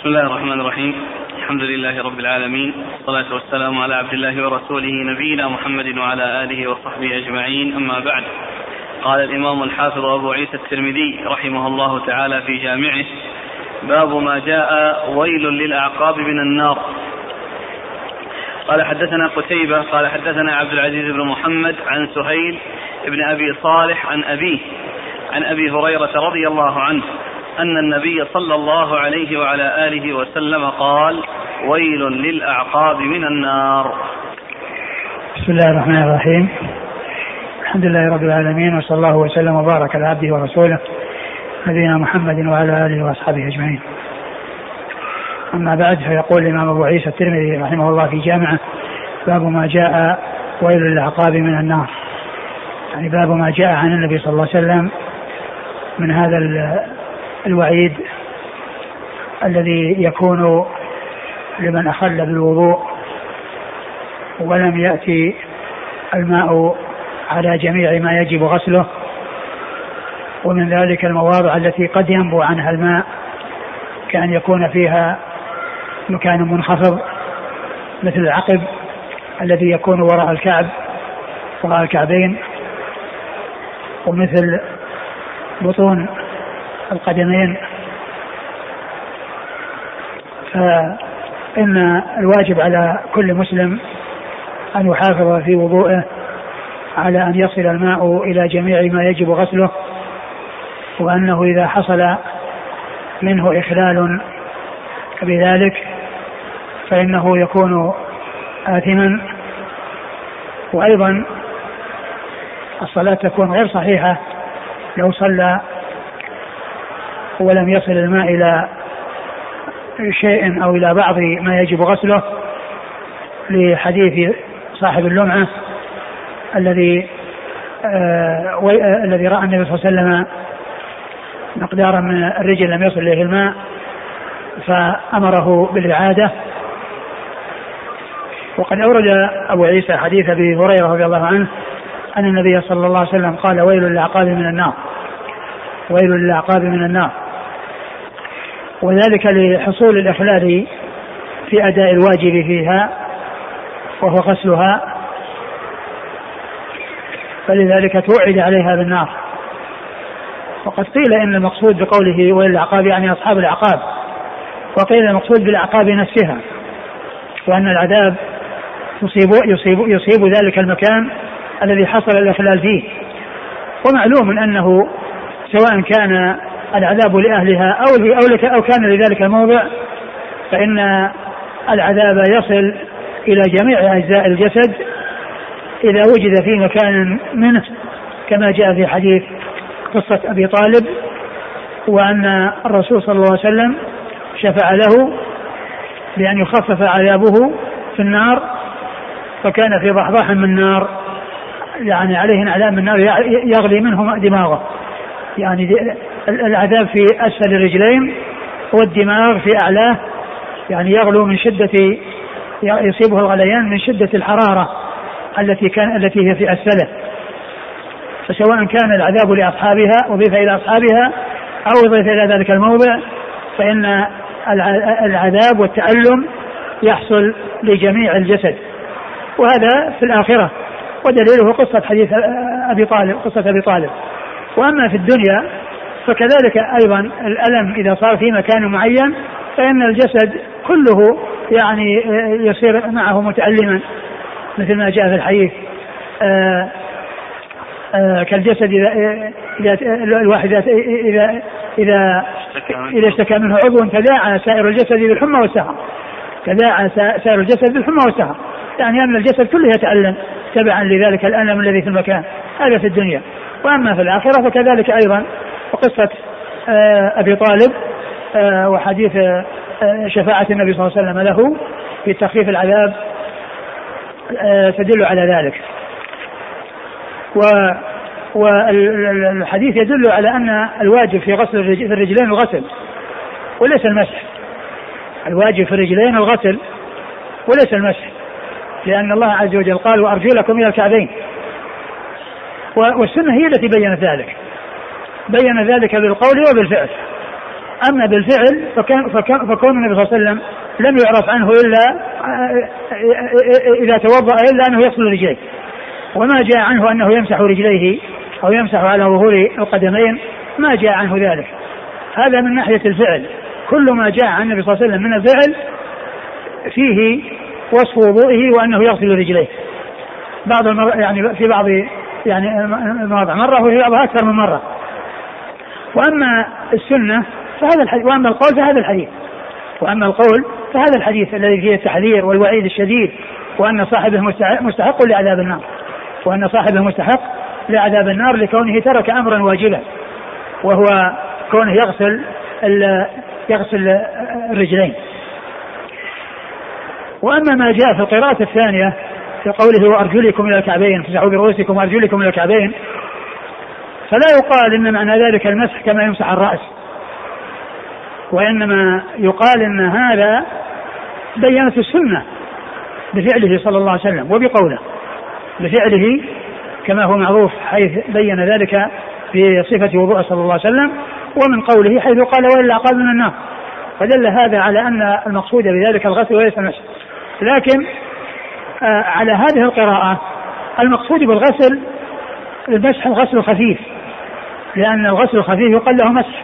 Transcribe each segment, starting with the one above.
بسم الله الرحمن الرحيم. الحمد لله رب العالمين، والصلاة والسلام على عبد الله ورسوله نبينا محمد وعلى آله وصحبه أجمعين، أما بعد. قال الإمام الحافظ أبو عيسى الترمذي رحمه الله تعالى في جامعه: باب ما جاء ويل للأعقاب من النار. قال حدثنا قتيبة قال حدثنا عبد العزيز بن محمد عن سهيل ابن أبي صالح عن أبيه عن أبي هريرة رضي الله عنه أن النبي صلى الله عليه وعلى آله وسلم قال: ويل للأعقاب من النار. بسم الله الرحمن الرحيم. الحمد لله رب العالمين، وصلى الله وسلم وبارك على عبده ورسوله نبينا محمد وعلى آله وأصحابه أجمعين، أما بعد. فيقول الإمام أبو عيسى الترمذي رحمه الله في جامعه: باب ما جاء ويل للأعقاب من النار، يعني باب ما جاء عن النبي صلى الله عليه وسلم من هذا الوعيد الذي يكون لمن أخل بالوضوء ولم يأتي الماء على جميع ما يجب غسله، ومن ذلك المواضع التي قد ينبو عنها الماء، كأن يكون فيها مكان منخفض مثل العقب الذي يكون وراء الكعب وراء الكعبين، ومثل بطون القدمين. فإن الواجب على كل مسلم أن يحافظ في وضوءه على أن يصل الماء إلى جميع ما يجب غسله، وأنه إذا حصل منه إخلال بذلك فإنه يكون آثما. وأيضا الصلاة تكون غير صحيحة لو صلى ولم يصل الماء إلى شيء أو إلى بعض ما يجب غسله، لحديث صاحب اللمعة الذي رأى النبي صلى الله عليه وسلم مقدارا من الرجل لم يصل إليه الماء فأمره بالإعادة. وقد أورد أبو عيسى حديث أبي هريرة رضي الله عنه أن النبي صلى الله عليه وسلم قال: ويل للأعقاب من النار، ويل للأعقاب من النار، وذلك لحصول الإخلال في أداء الواجب فيها وهو غسلها، فلذلك توعد عليها بالنار. وقد قيل إن المقصود بقوله ويل للأعقاب يعني أصحاب الأعقاب، وقيل المقصود بالأعقاب نفسها، وأن العذاب يصيب ذلك المكان الذي حصل الإخلال فيه. ومعلوم أنه سواء كان العذاب لأهلها أو كان لذلك الموضع، فإن العذاب يصل إلى جميع أجزاء الجسد إذا وجد في مكان منه، كما جاء في حديث قصة أبي طالب، وأن الرسول صلى الله عليه وسلم شفع له بأن يخفف عذابه في النار، فكان في ضحضاح من نار، يعني عليه عذاب من نار يغلي منه دماغه، يعني العذاب في أسفل الرجلين والدماغ في أعلاه، يعني يغلو من شدة يصيبه الغليان من شدة الحرارة التي هي في أسفله. فسواء كان العذاب لأصحابها أضيف إلى أصحابها أو أضيف إلى ذلك الموضع، فإن العذاب والتألم يحصل لجميع الجسد، وهذا في الآخرة، ودليله قصة حديث أبي طالب وأما في الدنيا فكذلك أيضا الألم إذا صار في مكان معين فإن الجسد كله يعني يصير معه متألما، مثل ما جاء في الحديث: كالجسد إذا اشتكى منه عضو تداعى سائر الجسد بالحمى والسهر، يعني أن الجسد كله يتألم تبعا لذلك الألم الذي في المكان. هذا في الدنيا، وأما في الآخرة فكذلك أيضا. وقصة أبي طالب وحديث شفاعة النبي صلى الله عليه وسلم له في تخفيف العذاب تدل على ذلك. والحديث يدل على أن الواجب في غسل الرجلين الغسل وليس المسح، الواجب في الرجلين الغسل وليس المسح، لأن الله عز وجل قال: وأرجلكم إلى الكعبين. والسنة هي التي بيّنت ذلك بالقول وبالفعل، أما بالفعل فكون النبي صلى الله عليه وسلم لم يعرف عنه إلا إذا توضأ إلا أنه يصل رجليه, وما جاء عنه أنه يمسح رجليه أو يمسح على ظهور القدمين, ما جاء عنه ذلك. هذا من ناحية الفعل. كل ما جاء عن النبي صلى الله عليه وسلم من الفعل فيه وصف وضوئه وأنه يغسل رجليه بعض المواضع مرة وفي بعضها أكثر من مرة. وأما السنة فهذا الحديث, وأما القول فهذا الحديث, وأما القول فهذا الحديث الذي فيه التحذير والوعيد الشديد, وأن صاحبه مستحق لعذاب النار, وأن صاحبه مستحق لعذاب النار لكونه ترك أمرا واجبا وهو كونه يغسل الرجلين. وأما ما جاء في القراءة الثانية في قوله وأرجلكم إلى الكعبين فامسحوا برؤوسكم وأرجلكم إلى الكعبين, فلا يقال إن معنى ذلك المسح كما يمسح الرأس, وإنما يقال إن هذا بيانة السنة بفعله صلى الله عليه وسلم وبقوله, بفعله كما هو معروف حيث بين ذلك في صفة وضوء صلى الله عليه وسلم, ومن قوله حيث قال وإلا عقابنا النار, فدل هذا على أن المقصود بذلك الغسل وليس المسح. لكن على هذه القراءة المقصود بالغسل المسح الغسل الخفيف, لأن الغسل الخفيف يقال له مسح,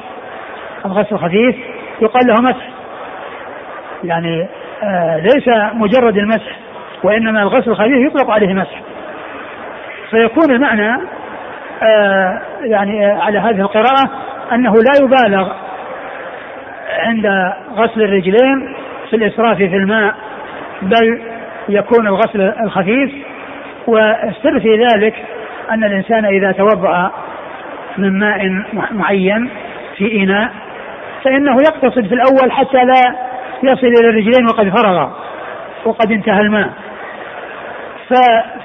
الغسل الخفيف يقال له مسح, يعني ليس مجرد المسح وإنما الغسل الخفيف يطلق عليه مسح, فيكون المعنى يعني على هذه القراءة أنه لا يبالغ عند غسل الرجلين في الإسراف في الماء, بل يكون الغسل الخفيف. والسر في ذلك أن الإنسان إذا توضأ من ماء معين في إناء فإنه يقتصد في الأول حتى لا يصل إلى الرجلين وقد فرغ وقد انتهى الماء,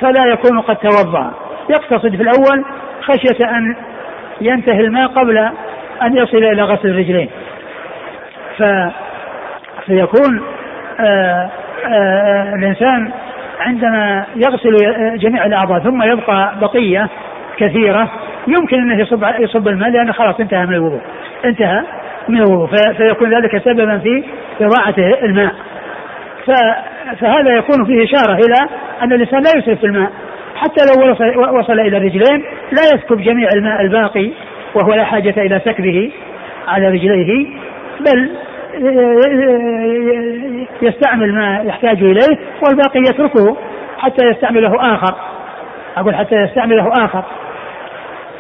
فلا يكون قد توضأ, يقتصد في الأول خشية أن ينتهي الماء قبل أن يصل إلى غسل الرجلين, فيكون الإنسان عندما يغسل جميع الأعضاء ثم يبقى بقية كثيرة يمكن أنه يصب الماء لأنه خلاص انتهى من الوضوء, انتهى من الوضوء, فيكون ذلك سببا في إضاعة الماء, فهذا يكون فيه إشارة إلى أن الإنسان لا يسرف في الماء, حتى لو وصل إلى الرجلين لا يسكب جميع الماء الباقي وهو لا حاجة إلى سكبه على رجليه, بل يستعمل ما يحتاج إليه والباقي يتركه حتى يستعمله آخر, أقول حتى يستعمله آخر.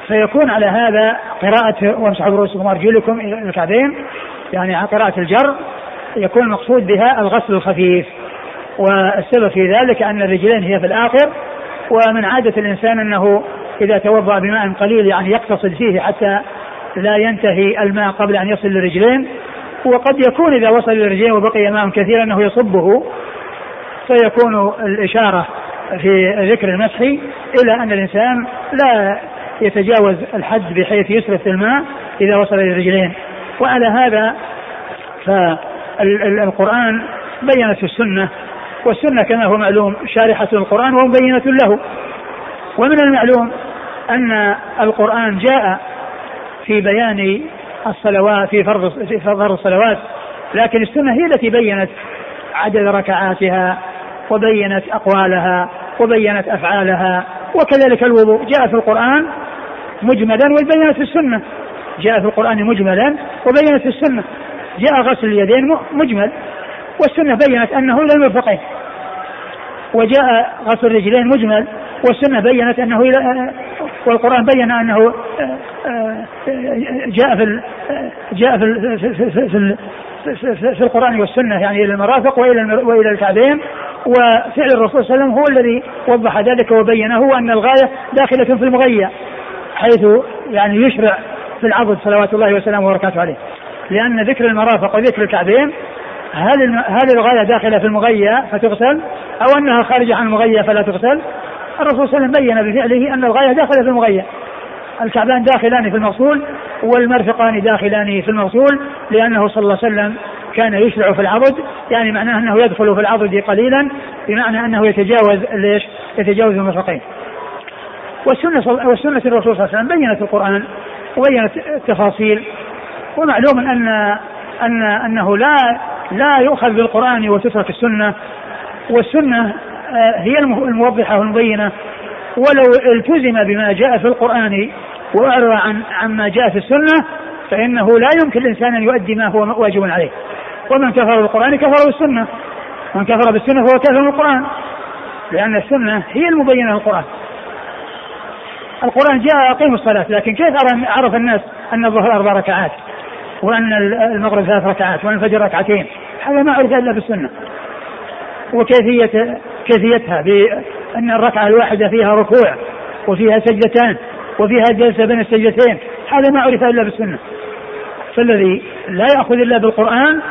فيكون على هذا قراءة وامسحوا برؤوسكم وأرجلكم إلى الكعبين, يعني قراءة الجر يكون المقصود بها الغسل الخفيف, والسبب في ذلك أن الرجلين هي في الآخر, ومن عادة الإنسان أنه إذا توضأ بماء قليل يعني يقتصد فيه حتى لا ينتهي الماء قبل أن يصل للرجلين, وقد يكون إذا وصل للرجلين وبقي ماء كثير أنه يصبه, فيكون الإشارة في ذكر المسح إلى أن الإنسان لا يتجاوز الحد بحيث يسرف الماء إذا وصل للرجلين. وعلى هذا فالقرآن بيّنت السنة, والسنة كما هو معلوم شارحة القرآن ومبينة له. ومن المعلوم أن القرآن جاء في بيان الصلوات في فرض الصلوات, لكن السنة هي التي بيّنت عدد ركعاتها وبيّنت أقوالها وبيّنت أفعالها, وكذلك الوضوء جاء في القرآن مجملا وبيّنت في السنة, جاء في القرآن مجملا وبيّنت في السنة, جاء غسل اليدين مجمل والسنة بيّنت أنه إلى المرفقين, وجاء غسل الرجلين مجمل والسنة بيّنت أنه إلى, والقرآن بيّن أنه جاء في القرآن والسنة يعني إلى المرافق وإلى الكعبين, وفعل الرسول صلى الله عليه وسلم هو الذي وضح ذلك وبيّنه, أن الغاية داخلة في المغيّة حيث يعني يشرع في العبد صلوات الله وسلامه وبركاته عليه, لأن ذكر المرافق وذكر الكعبين هل الغاية داخلة في المغيّة فتغسل أو أنها خارجة عن المغيّة فلا تغسل؟ الرسول صلى الله عليه وسلم بيّن بفعله أن الغاية داخلة في المغيّة, الكعبان داخلان في المغسول والمرفقان داخلان في المغسول, لأنه صلى الله عليه وسلم كان يشرع في العضد, يعني معناه أنه يدخل في العضد قليلا بمعنى أنه يتجاوز المرفقين. والسنة الرسول صلى الله عليه وسلم بيّنت القرآن وبيّنت التفاصيل ومعلوم أنه لا يؤخذ بالقرآن وتترك السنة، والسنة هي الموضحة والمبينة، ولو التزم بما جاء في القرآن وأعرض عما جاء في السنة فإنه لا يمكن الإنسان أن يؤدي ما هو واجب عليه. ومن كفر بالقرآن كفر بالسنة، من كفر بالسنة فهو كافر بالقرآن، لأن السنة هي المبينة للقرآن. القرآن جاء أقيموا الصلاة، لكن كيف عرف الناس أن الظهر 4 ركعات وأن المغرب 3 ركعات وأن الفجر 2 ركعات؟ هذا ما عرف إلا بالسنة، وكيفيتها بأن الركعة الواحدة فيها ركوع وفيها سجدتان وفيها جلسة بين السجدتين، هذا ما عرف إلا بالسنة. فالذي لا يأخذ إلا بالقرآن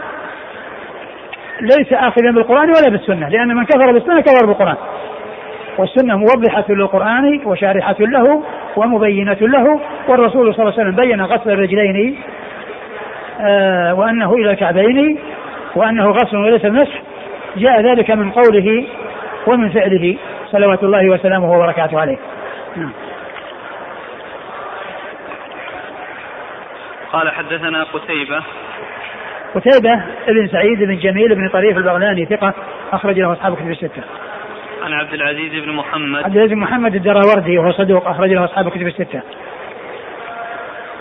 ليس آخذا بالقرآن ولا بالسنة، لأن من كفر بالسنة كفر بالقرآن، والسنة موضحة للقرآن وشارحة له ومبينة له. والرسول صلى الله عليه وسلم بين غسل الرجلين وأنه إلى الكعبين وأنه غسل وليس مسح، جاء ذلك من قوله ومن فعله صلوات الله وسلامه وبركاته عليه. قال حدثنا قتيبة بن سعيد بن جميل بن طريف البغلاني ثقة، أخرج له أصحاب كتب الستة. عن عبد العزيز بن محمد، عبد العزيز بن محمد الدراوردي وهو صدوق، أخرج له أصحاب كتب الستة.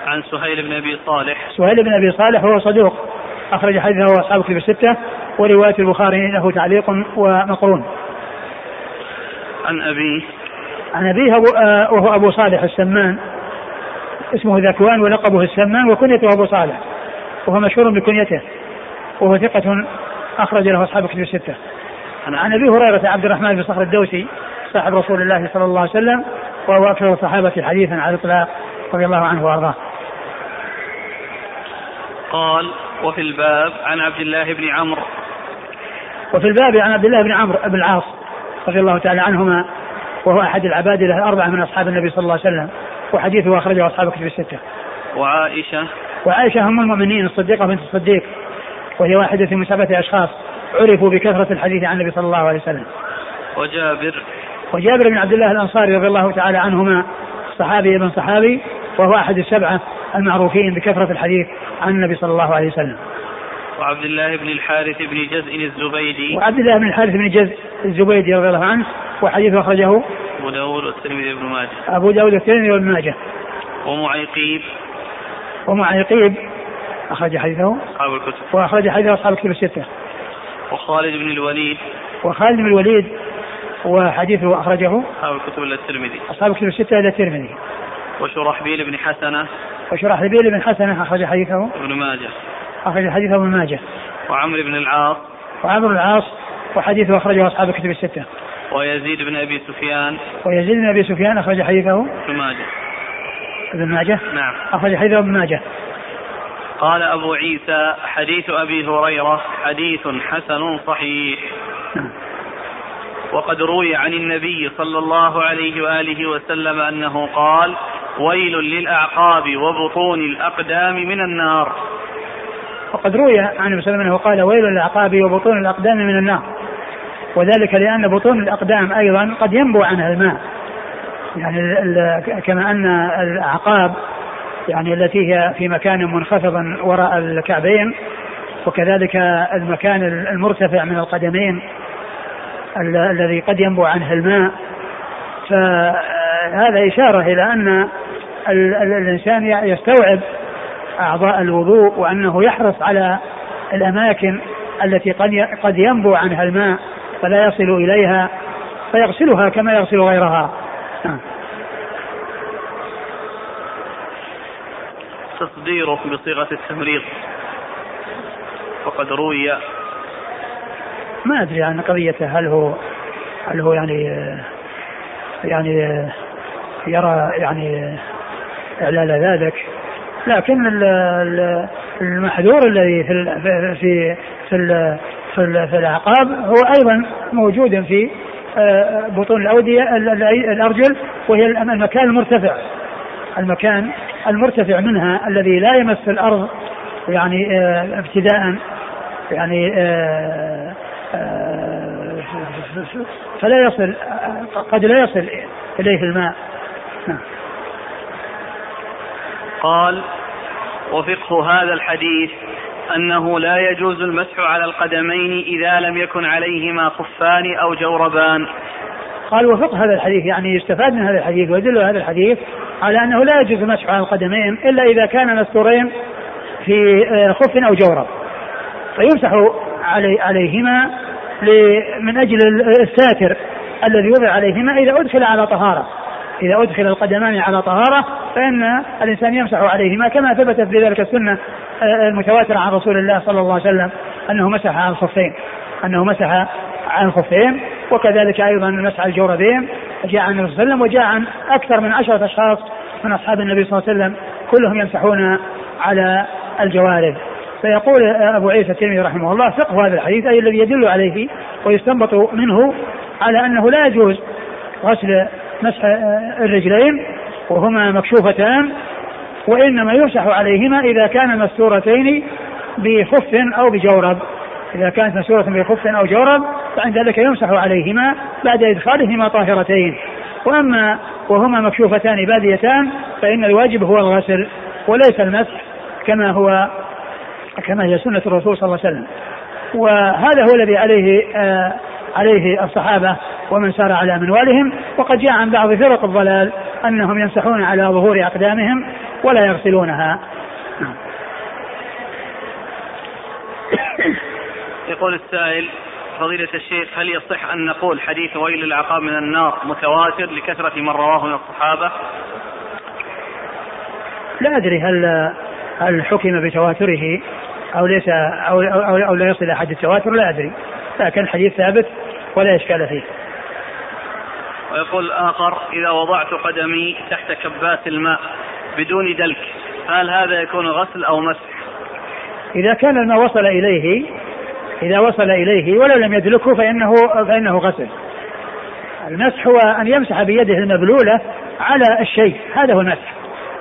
عن سهيل بن أبي صالح، سهيل بن أبي صالح وهو صدوق، أخرج حديثه أصحاب كتب الستة ورواية البخاري له تعليق ومقرون. عن أبيه وهو أبو صالح السمان، اسمه ذكوان ولقبه السمان وكنيته أبو صالح، وهو مشهور بكنيته، وهو ثقة، أخرج له أصحاب كتب الستة. عن أبي هريرة عبد الرحمن بن صخر الدوسي صاحب رسول الله صلى الله عليه وسلم، وهو أكثر الصحابة حديثا على الإطلاق رضي الله عنه وأرضاه. قال وفي الباب عن عبد الله بن عمرو، وفي الباب عن عبد الله بن عمرو بن العاص رضي الله تعالى عنهما، وهو أحد العبادلة ال4 من أصحاب النبي صلى الله عليه وسلم، وحديثه أخرجه أصحاب كتب الستة. وعائشة هم المؤمنين الصديقة بنت الصديق، وهي واحدة من 7 أشخاص عرفوا بكثرة الحديث عن النبي صلى الله عليه وسلم. وجابر بن عبد الله الأنصاري رضي الله تعالى عنهما، صحابي ابن صحابي، وهو أحد 7 المعروفين بكثرة الحديث عن النبي صلى الله عليه وسلم. وعبد الله بن الحارث بن جزء الزبيدي، وعبد الله بن الحارث بن جزء الزبيدي رضي الله عنه، وحديثه أخرجه أبو داود والترمذي وابن ماجه، أبو داود والترمذي وابن ماجه. ومعيقيب أخرج حديثه أصحاب الكتب، وأخرج حديثه أصحاب الكتب الستة. وخالد بن الوليد وحديثه أخرجه أصحاب الكتب إلا الترمذي، أصحاب الكتب الستة إلا الترمذي. وشرحبيل بن حسنة أخرج حديثه ابن ماجه، أخرج حديثه ابن ماجه. وعمرو بن العاص وحديثه أخرجه أصحاب الكتب الستة. ويزيد بن أبي سفيان أخرج حديثه ابن ماجه نعم، أخرج حديثه ابن ماجه. قال أبو عيسى حديث أبي هريرة حديث حسن صحيح، وقد روي عن النبي صلى الله عليه وآله وسلم أنه قال ويل للأعقاب وبطون الأقدام من النار. وقد روي عن النبي صلى الله عليه وسلم أنه قال ويل للأعقاب وبطون الأقدام من النار، وذلك لأن بطون الأقدام أيضا قد ينبو عنها الماء، يعني كما أن الأعقاب يعني التي هي في مكان منخفض وراء الكعبين، وكذلك المكان المرتفع من القدمين الذي قد ينبو عنه الماء، فهذا إشارة إلى أن الإنسان يستوعب أعضاء الوضوء، وأنه يحرص على الأماكن التي قد ينبو عنها الماء فلا يصل إليها، فيغسلها كما يغسل غيرها. تصديره بصيغة التمريض، فقد روي، ما أدري عن قضيته، هل هو يعني يرى يعني إعلال ذلك، لكن المحذور الذي في الأعقاب هو أيضا موجود في بطون الأودية الأرجل، وهي المكان المرتفع منها الذي لا يمس الأرض، يعني ابتداء يعني فلا يصل، قد لا يصل إليه الماء. قال وفقه هذا الحديث أنه لا يجوز المسح على القدمين إذا لم يكن عليهما خفان أو جوربان. قال وفقه هذا الحديث يعني يستفاد من هذا الحديث ويدل هذا الحديث على أنه لا يجوز المسح على القدمين إلا إذا كان مستورين في خف أو جورب، فيمسح عليهما من أجل الساتر الذي وضع عليهما إذا أدخل على طهارة، إذا أدخل القدمان على طهارة فإن الإنسان يمسح عليهما، كما ثبتت بذلك السنة المتواترة عن رسول الله صلى الله عليه وسلم أنه مسح على الخفين، أنه مسح على الخفين، وكذلك أيضا مسح على الجوربين جاء عن الرسول صلى الله عليه وسلم، وجاء عن أكثر من 10 أشخاص من أصحاب النبي صلى الله عليه وسلم كلهم يمسحون على الجوارب. فيقول أبو عيسى الترمذي رحمه الله فقه هذا الحديث أي الذي يدل عليه ويستنبط منه على أنه لا يجوز غسل مسح الرجلين وهما مكشوفتان، وإنما يمسح عليهما إذا كان مستورتين بخف أو بجورب، إذا كانت مستورة بخف أو جورب فعند ذلك يمسح عليهما بعد إدخالهما طاهرتين، وأما وهما مكشوفتان باديتان فإن الواجب هو الغسل وليس المسح كما هي سنة الرسول صلى الله عليه وسلم. وهذا هو الذي عليه الصحابة ومن سار على منوالهم. وقد جاء عن بعض فرق الضلال أنهم يمسحون على ظهور أقدامهم ولا يغسلونها. يقول السائل: فضيلة الشيخ، هل يصح أن نقول حديث ويل العقاب من النار متواتر لكثرة من رواه من الصحابة؟ لا أدري هل حكم بتواتره أو ليس أو لا يصل أحد التواتر، لا أدري، لكن حديث ثابت ولا إشكال فيه. ويقول آخر: إذا وضعت قدمي تحت كبات الماء بدون دلك هل هذا يكون غسل أو مسح؟ إذا كان الماء وصل إليه، إذا وصل إليه ولو لم يدلكه فإنه غسل. المسح هو أن يمسح بيده المبلولة على الشيء، هذا هو المسح.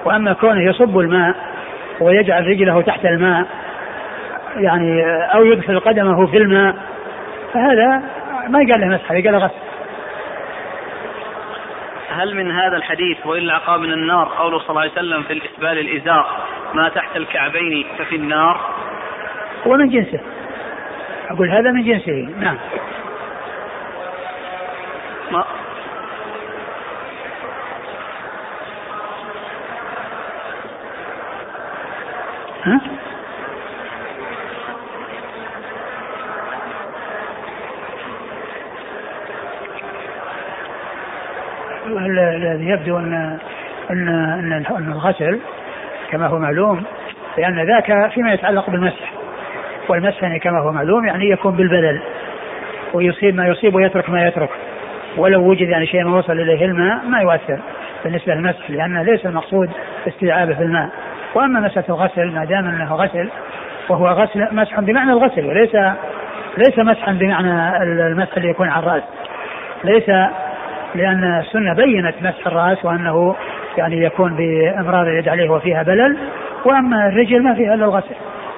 وأما كونه يصب الماء ويجعل رجله تحت الماء يعني أو يدخل قدمه في الماء فهذا ما يقال له مسح، يقال له غسل. هل من هذا الحديث وإن العقاب من النار قوله صلى الله عليه وسلم في الإسبال الإزار ما تحت الكعبين ففي النار؟ هو من جنسه، أقول هذا من جنسه. نعم. الذي يبدو أن الغسل كما هو معلوم، لأن ذاك فيما يتعلق بالمسح، والمسح كما هو معلوم يعني يكون بالبدل ويصيب ما يصيب ويترك ما يترك، ولو وجد يعني شيء ما وصل إليه الماء ما يؤثر بالنسبة للمسح، لأن ليس المقصود استيعابه في الماء. وأما مسح الغسل ما دام أنه غسل وهو غسل مسح بمعنى الغسل، وليس مسحا بمعنى المسح اللي يكون على الرأس، ليس، لأن السنة بينت مسح الرأس وأنه يعني يكون بإمرار اليد عليه وفيها بلل، وأما الرجل ما فيها إلا الغسل،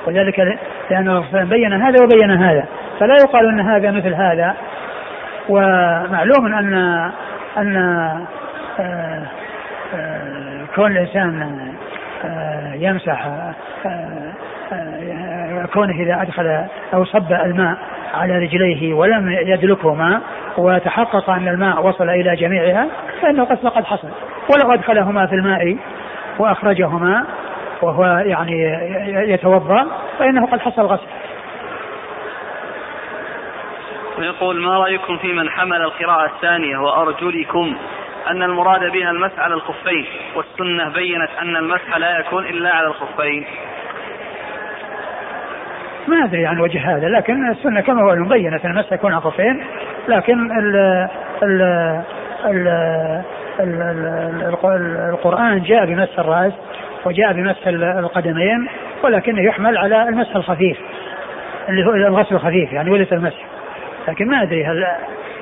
وذلك لأنه بين هذا وبين هذا، فلا يقال أن هذا مثل هذا. ومعلوم أن كون الإنسان يمسح، كونه إذا أدخل أو صب الماء على رجليه ولم يدلكهما وتحقق أن الماء وصل إلى جميعها فإنه غسل قد حصل، ولو أدخلهما في الماء وأخرجهما وهو يعني يتوضأ فإنه قد حصل غسل. ويقول: ما رأيكم في من حمل القراءة الثانية وأرجلكم أن المراد بها المسح على الخفين، والسنة بينت أن المسح لا يكون إلا على الخفين؟ ما أدري عن وجه هذا، لكن السنة كما هو بينت أن المسح يكون على الخفين، لكن القرآن جاء بمسح الرأس وجاء بمسح القدمين، ولكنه يحمل على المسح الخفيف اللي هو الغسل الخفيف يعني وليس المسح. لكن ما أدري هل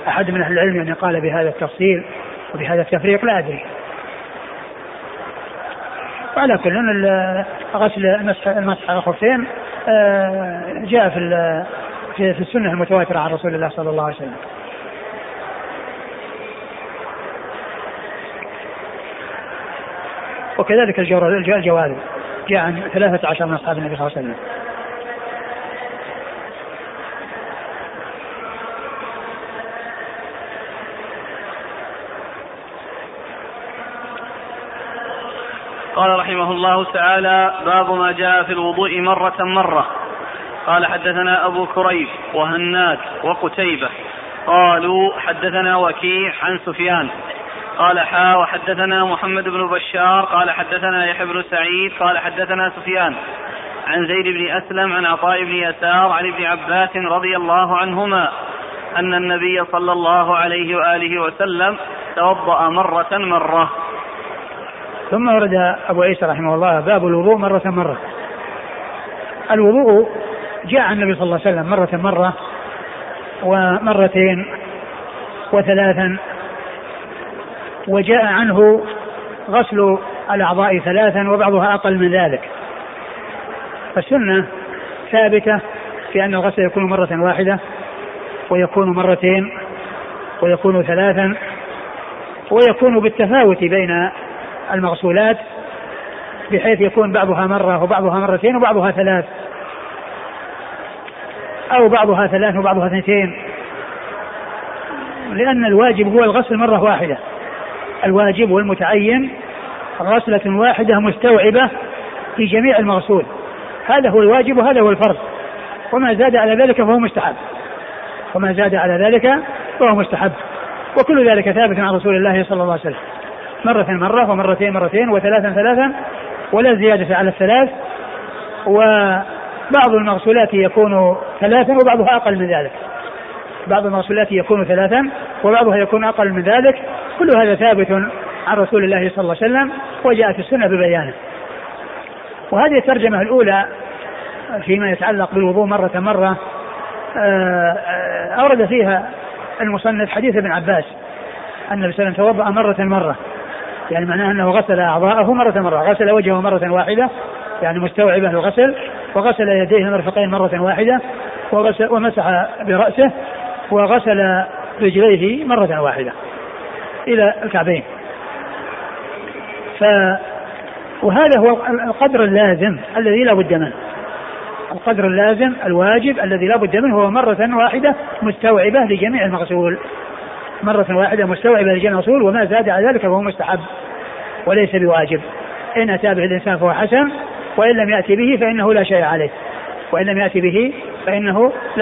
أحد من أهل العلم يعني قال بهذا التفصيل وبهذا التفريق، لا أدري. وعلى كل غسل المسح على الخفين جاء في السنة المتواترة عن رسول الله صلى الله عليه وسلم. وكذلك الجوارب جاء عن 13 من أصحاب النبي صلى الله عليه وسلم. قال رحمه الله تعالى: باب ما جاء في الوضوء مرة. قال: حدثنا أبو كريب وهناد وقتيبة قالوا حدثنا وكيع عن سفيان قال وحدثنا محمد بن بشار قال حدثنا يحيى بن سعيد قال حدثنا سفيان عن زيد بن أسلم عن عطاء بن يسار عن ابن عباس رضي الله عنهما أن النبي صلى الله عليه وآله وسلم توضأ مرة. ثم ورد أبو عيسى رحمه الله باب الوضوء مرة. الوضوء جاء عن النبي صلى الله عليه وسلم مرة ومرتين وثلاثا، وجاء عنه غسل الأعضاء ثلاثا وبعضها أقل من ذلك. فالسنة ثابتة في أن الغسل يكون مرة واحدة ويكون مرتين ويكون ثلاثا ويكون بالتفاوت بين المغسولات، بحيث يكون بعضها مرة وبعضها مرتين وبعضها ثلاث، أو بعضها ثلاث وبعضها اثنتين، لأن الواجب هو الغسل مرة واحدة. الواجب والمتعين غسلة واحدة مستوعبة في جميع المغسول، هذا هو الواجب وهذا هو الفرض، وما زاد على ذلك فهو مستحب، وكل ذلك ثابت عن رسول الله صلى الله عليه وسلم، مرة ومرتين وثلاثا ولا زيادة على الثلاث. وبعض المغسولات يكون ثلاثا وبعضها أقل من ذلك، كل هذا ثابت عن رسول الله صلى الله عليه وسلم وجاءت السنة ببيانه. وهذه الترجمة الأولى فيما يتعلق بالوضوء مرة. أورد فيها المصنف حديث ابن عباس أن النبي صلى الله عليه وسلم توضأ مرة، يعني معناه أنه غسل أعضاءه مرة، غسل وجهه مرة واحدة يعني مستوعبة الغسل، وغسل يديه المرفقين مرة واحدة، ومسح برأسه، وغسل رجليه مرة واحدة إلى الكعبين. وهذا هو القدر اللازم الذي لا بد منه، القدر اللازم الواجب الذي لا بد منه هو مرة واحدة مستوعبة لجميع المغسول، وما زاد على ذلك فهو مستحب وليس بواجب. إن أتى به الإنسان فهو حسن، وإن لم يأتي به فإنه لا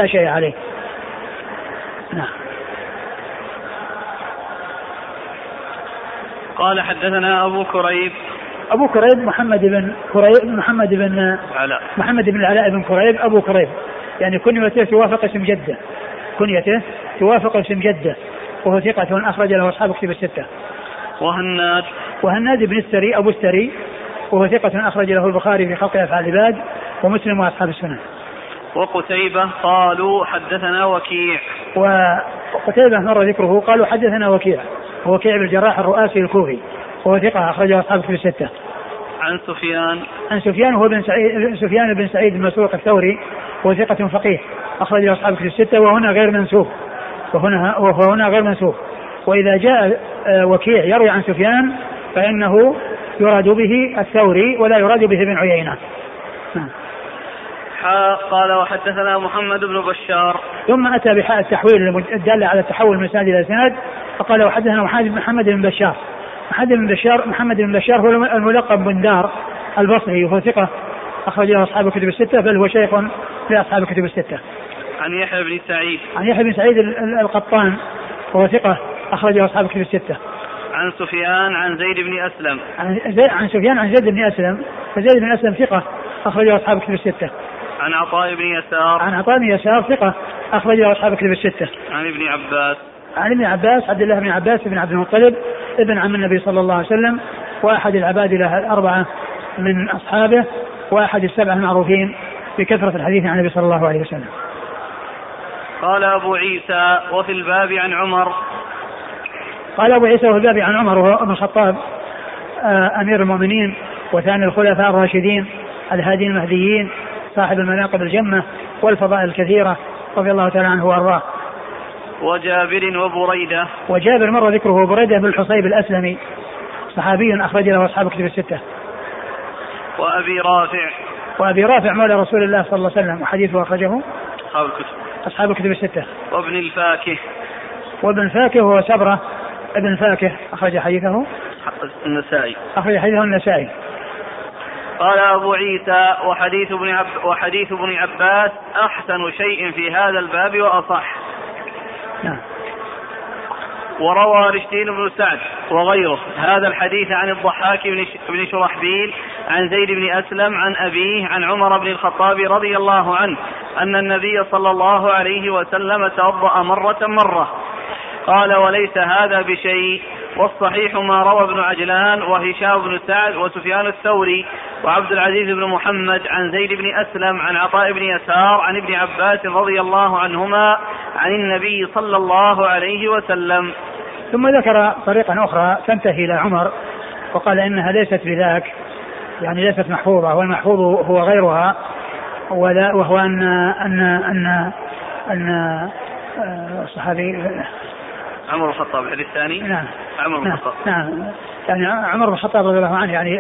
شيء عليه، نعم. قال: حدثنا أبو كريب. أبو كريب محمد بن العلاء بن كريب أبو كريب، يعني كنيته توافق اسم جده، وهو ثقة أخرج له أصحاب كتب الستة. وهناد. بن السري أبو السري، وهو ثقة أخرج له البخاري في خلق أفعال العباد ومسلم وأصحاب السنن. وقتيبة قالوا حدثنا وكيع. وقتيبة مر ذكره. قالوا حدثنا وكيع، وكيع بن جراح الرؤاسي الكوفي، وهو ثقة أخرجه أصحاب كتب الستة. عن سفيان. وهو سفيان بن سعيد المسروق الثوري، وهو ثقة فقيه أخرجه أصحاب كتب الستة، وهنا غير منسوب. وإذا جاء وكيع يروي عن سفيان فإنه يراد به الثوري ولا يراد به ابن عيينة. قال: وحدثنا محمد بن بشار. ثم أتى بحاء التحويل الدالة على التحول من سند إلى سند، فقال: وحدثنا محمد بن بشار. محمد بن بشار هو الملقب بن دار البصري، وهو ثقة أخرج له أصحاب الكتب الستة، بل هو شيخ لأصحاب الكتب الستة. عن يحيى بن سعيد. القطان، وهو ثقة أخرجه أصحاب الكتب الستة. عن سفيان عن زيد بن أسلم. فزيد بن أسلم ثقة أخرجه أصحاب الكتب الستة. عن عطاء بن يسار. ثقة أخرجه أصحاب الكتب الستة. عن ابن عباس. عبد الله بن عباس بن عبد المطلب ابن عم النبي صلى الله عليه وسلم، وأحد العباد له الأربعة من أصحابه، وأحد السبعة المعروفين بكثرة الحديث عن النبي صلى الله عليه وسلم. قال أبو عيسى: وفي الباب عن عمر. وهو ابن الخطاب أمير المؤمنين وثاني الخلفاء الراشدين الهادي المهديين، صاحب المناقب الجمة والفضائل الكثيرة، رضي الله تعالى عنه وأرضاه. وجابر وبريدة. وجابر مر ذكره، بريدة بن الحصيب الأسلمي صحابي أخرج له أصحاب كتب الستة. وأبي رافع مولى رسول الله صلى الله عليه وسلم، وحديثه أخرجه أصحاب الكتب الستة. وابن الفاكه هو سبرة ابن الفاكه أخرج حديثه النسائي. قال أبو عيسى وحديث ابن عباس أحسن شيء في هذا الباب وأصح. نعم. وروى رشدين بن سعد وغيره هذا الحديث عن الضحاك بن شرحبيل عن زيد بن أسلم عن أبيه عن عمر بن الخطاب رضي الله عنه أن النبي صلى الله عليه وسلم توضأ مرة قال وليس هذا بشيء. والصحيح ما روى ابن عجلان وهشام بن سعد وسفيان الثوري وعبد العزيز بن محمد عن زيد بن أسلم عن عطاء بن يسار عن ابن عباس رضي الله عنهما عن النبي صلى الله عليه وسلم. ثم ذكر طريقا أخرى تنتهي إلى عمر وقال إنها ليست بذاك، يعني ليست محفوظة، والمحفوظ هو غيرها، وهو أن الصحابي عمر بن الخطاب الحديث الثاني. نعم. عمر بن الخطاب. نعم. يعني عمر بن الخطاب رضي الله عنه يعني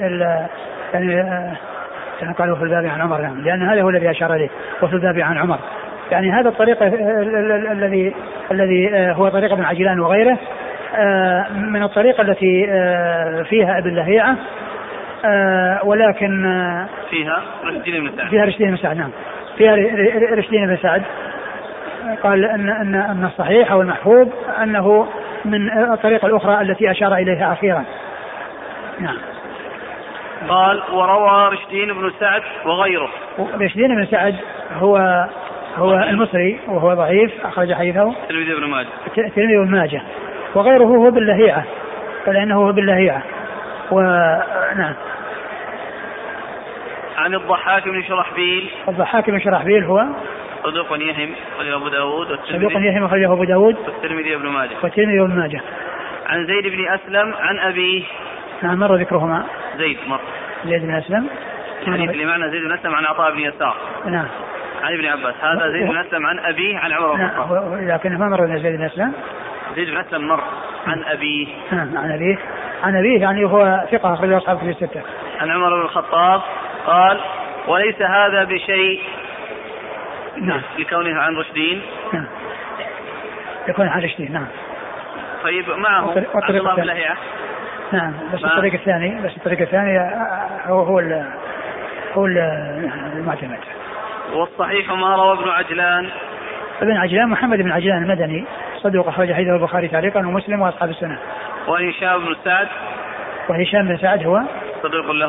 قالوا في الباب عن عمر. نعم. لأن هذا هو الذي أشار إليه، وفي الباب عن عمر، يعني هذا الطريق الذي هو طريق ابن عجلان وغيره من الطريق التي فيها ابن لهيعة، ولكن فيها رشدين بن سعد. نعم. فيها رشدين بن سعد. قال أن الصحيح أو المحفوظ أنه من الطريقة الأخرى التي أشار إليها أخيرا. نعم. قال وروى رشدين بن سعد وغيره. رشدين بن سعد هو المصري وهو ضعيف، أخرج حديثه الترمذي بن ماجه وغيره هو باللهيعة، فلأنه هو باللهيعة. ونعم. عن الضحاك بن شرحبيل هو صدوق يهم أخرجه أبو داود والترمذي بن ماجه. عن زيد بن أسلم عن أبيه. نعم. مر ذكرهما. زيد بن أسلم لمعنى زيد بن أسلم عن عطاء بن يسار. نعم. عن ابن عباس هذا زيد بن أسلم عن أبيه عن عمر بن الخطاب، لكن ما مر زيد بن أسلم مر عن أبيه. نعم. عن أبيه يعني هو ثقة أخرجه أصحاب الكتب الستة. عن عمر بن الخطاب قال وليس هذا بشيء. نعم. لكونه عن رشدين. نعم. يكون عن رشدين. نعم. طيب معه عبد الله بن لهيعة. نعم. بس الطريق الثاني هو المعتمد. والصحيح ما روى ابن عجلان محمد بن عجلان المدني صدوق أخرج حديثه البخاري تعليقا ومسلم وأصحاب السنة. وهشام بن سعد هو صدوق له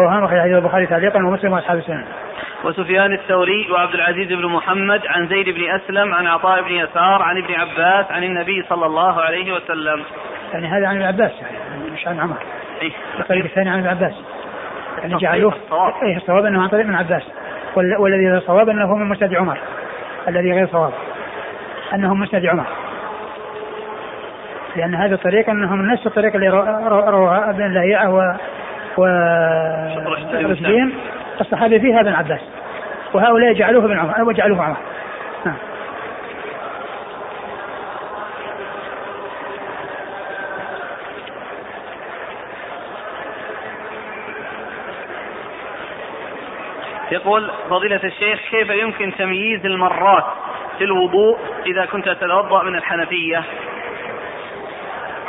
أوهام وخرج حديث البخاري تعليقا ومسلم وأصحاب السنة. وسفيان الثوري وعبد العزيز بن محمد عن زيد بن أسلم عن عطاء بن يسار عن ابن عباس عن النبي صلى الله عليه وسلم. يعني هذا عن ابن عباس مش عن عمر. الطريق الثاني عن ابن عباس. يعني جعلوه الصواب أنه عن طريق ابن عباس، والذي غير صواب أنه من مسند عمر. الذي غير صواب أنه من مسند عمر، لأن هذا الطريق أنهم نفس الطريق اللي روى ابن لهيعة ورشدين الصحابة فيها ابن عباس، وهؤلاء جعلوه ابن عمر وجعلوه عمر. يقول فضيلة الشيخ كيف يمكن تمييز المرات في الوضوء إذا كنت تتوضأ من الحنفية؟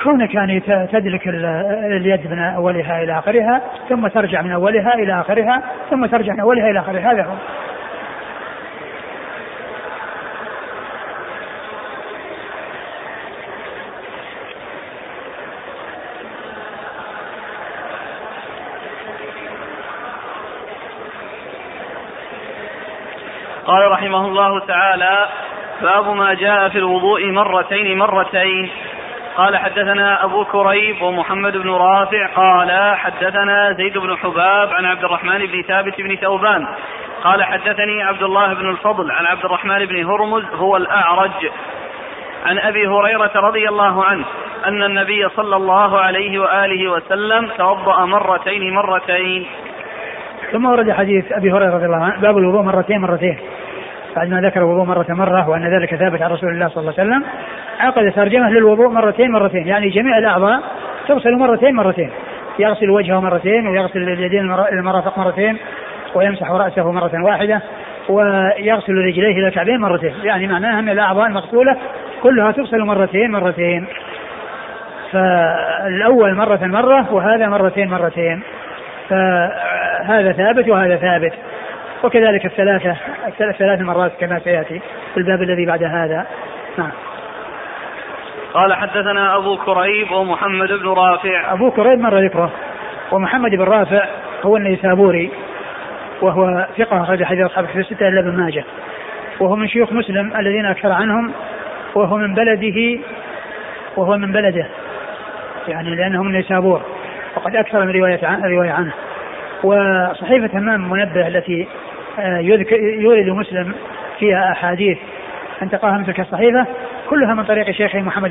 كونك يعني تدلك اليد من أولها إلى آخرها، ثم ترجع من أولها إلى آخرها، ثم ترجع من أولها إلى آخرها، هذا هو. قال رحمه الله تعالى باب ما جاء في الوضوء مرتين. قال حدثنا أبو كريب ومحمد بن رافع قال حدثنا زيد بن حباب عن عبد الرحمن بن ثابت بن ثوبان قال حدثني عبد الله بن الفضل عن عبد الرحمن بن هرمز هو الأعرج عن أبي هريرة رضي الله عنه أن النبي صلى الله عليه وآله وسلم توضأ مرتين. ثم ورد حديث أبي هريرة رضي الله عنه باب الوضوء مرتين بعدما ذكر الوضوء مرة وأن ذلك ثابت عن رسول الله صلى الله عليه وسلم، عقد ترجمة للوضوء مرتين يعني جميع الأعضاء تغسل مرتين يغسل وجهه مرتين ويغسل اليدين المرافق مرتين ويمسح رأسه مرة واحدة ويغسل رجليه إلى الكعبين مرتين, يعني معناها أن الأعضاء المغسولة كلها تغسل مرتين, فالأول مرة وهذا مرتين, فهذا ثابت وهذا ثابت, وكذلك الثلاث مرات كما سيأتي في الباب الذي بعد هذا. نعم. قال حدثنا أبو كريب ومحمد بن رافع. أبو كريب مرة ذكره, ومحمد بن رافع هو النيسابوري وهو ثقة أخرج حديث أصحاب الكتب الستة إلا ابن ماجه, وهو من شيوخ مسلم الذين أكثر عنهم, وهو من بلده يعني لأنهم النيسابور, وقد أكثر من رواية عنه. وصحيفة همام منبه التي يورد مسلم فيها أحاديث انتقاها من تلك الصحيفة كلها من طريق شيخه محمد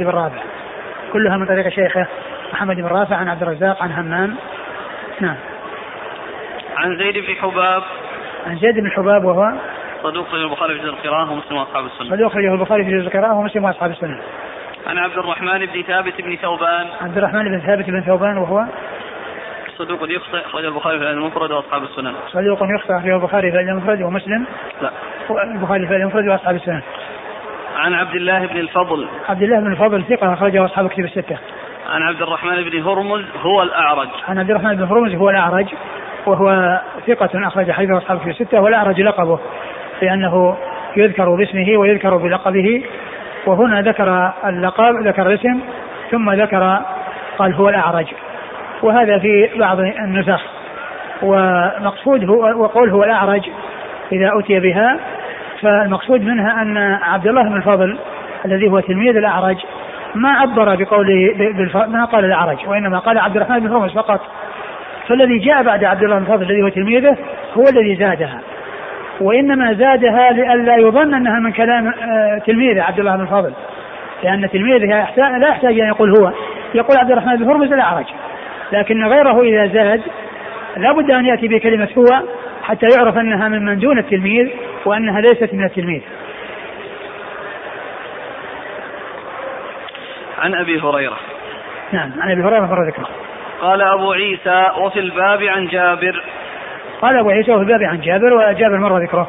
بن رافع, عن عبد الرزاق عن همام. نعم. عن زيد بن حباب. وهو صدوق أخرجه البخاري في جزء القراءة ومسلم وأصحاب السنة. عن عبد الرحمن بن ثابت بن ثوبان. وهو صدوق يخطئ, أخرجه البخاري في المفرد وأصحاب السنة. البخاري في المفرد وأصحاب السنة. عن عبد الله بن الفضل. ثقة أخرجه أصحاب كتب الستة. عن عبد الرحمن بن هرمز هو الأعرج. وهو ثقة أخرج حديثه أصحاب كتب الستة, والأعرج لقبه لأنه يذكر باسمه ويذكر بلقبه, وهنا ذكر اللقب ذكر الاسم ثم ذكر قال هو الأعرج, وهذا في بعض النسخ, ومقصود هو وقول هو الأعرج إذا أتي بها فالمقصود منها أن عبد الله بن الفضل الذي هو تلميذ الأعرج ما عبر بقوله ما قال الأعرج, وإنما قال عبد الرحمن بن هرمز فقط, فالذي جاء بعد عبد الله بن الفضل الذي هو تلميذه هو الذي زادها, وإنما زادها لئلا يظن أنها من كلام تلميذه عبد الله بن الفضل, لأن تلميذه لا يحتاج أن يقول هو, يقول عبد الرحمن بن هرمز الأعرج, لكن غيره إذا زاد لا بد أن يأتي بكلمة هو حتى يعرف أنها ممن دون التلميذ وأنها ليست من التلميذ. عن أبي هريرة. نعم. عن أبي هريرة مرة ذكره. قال أبو عيسى وفي الباب عن جابر. وجابر مرة ذكره,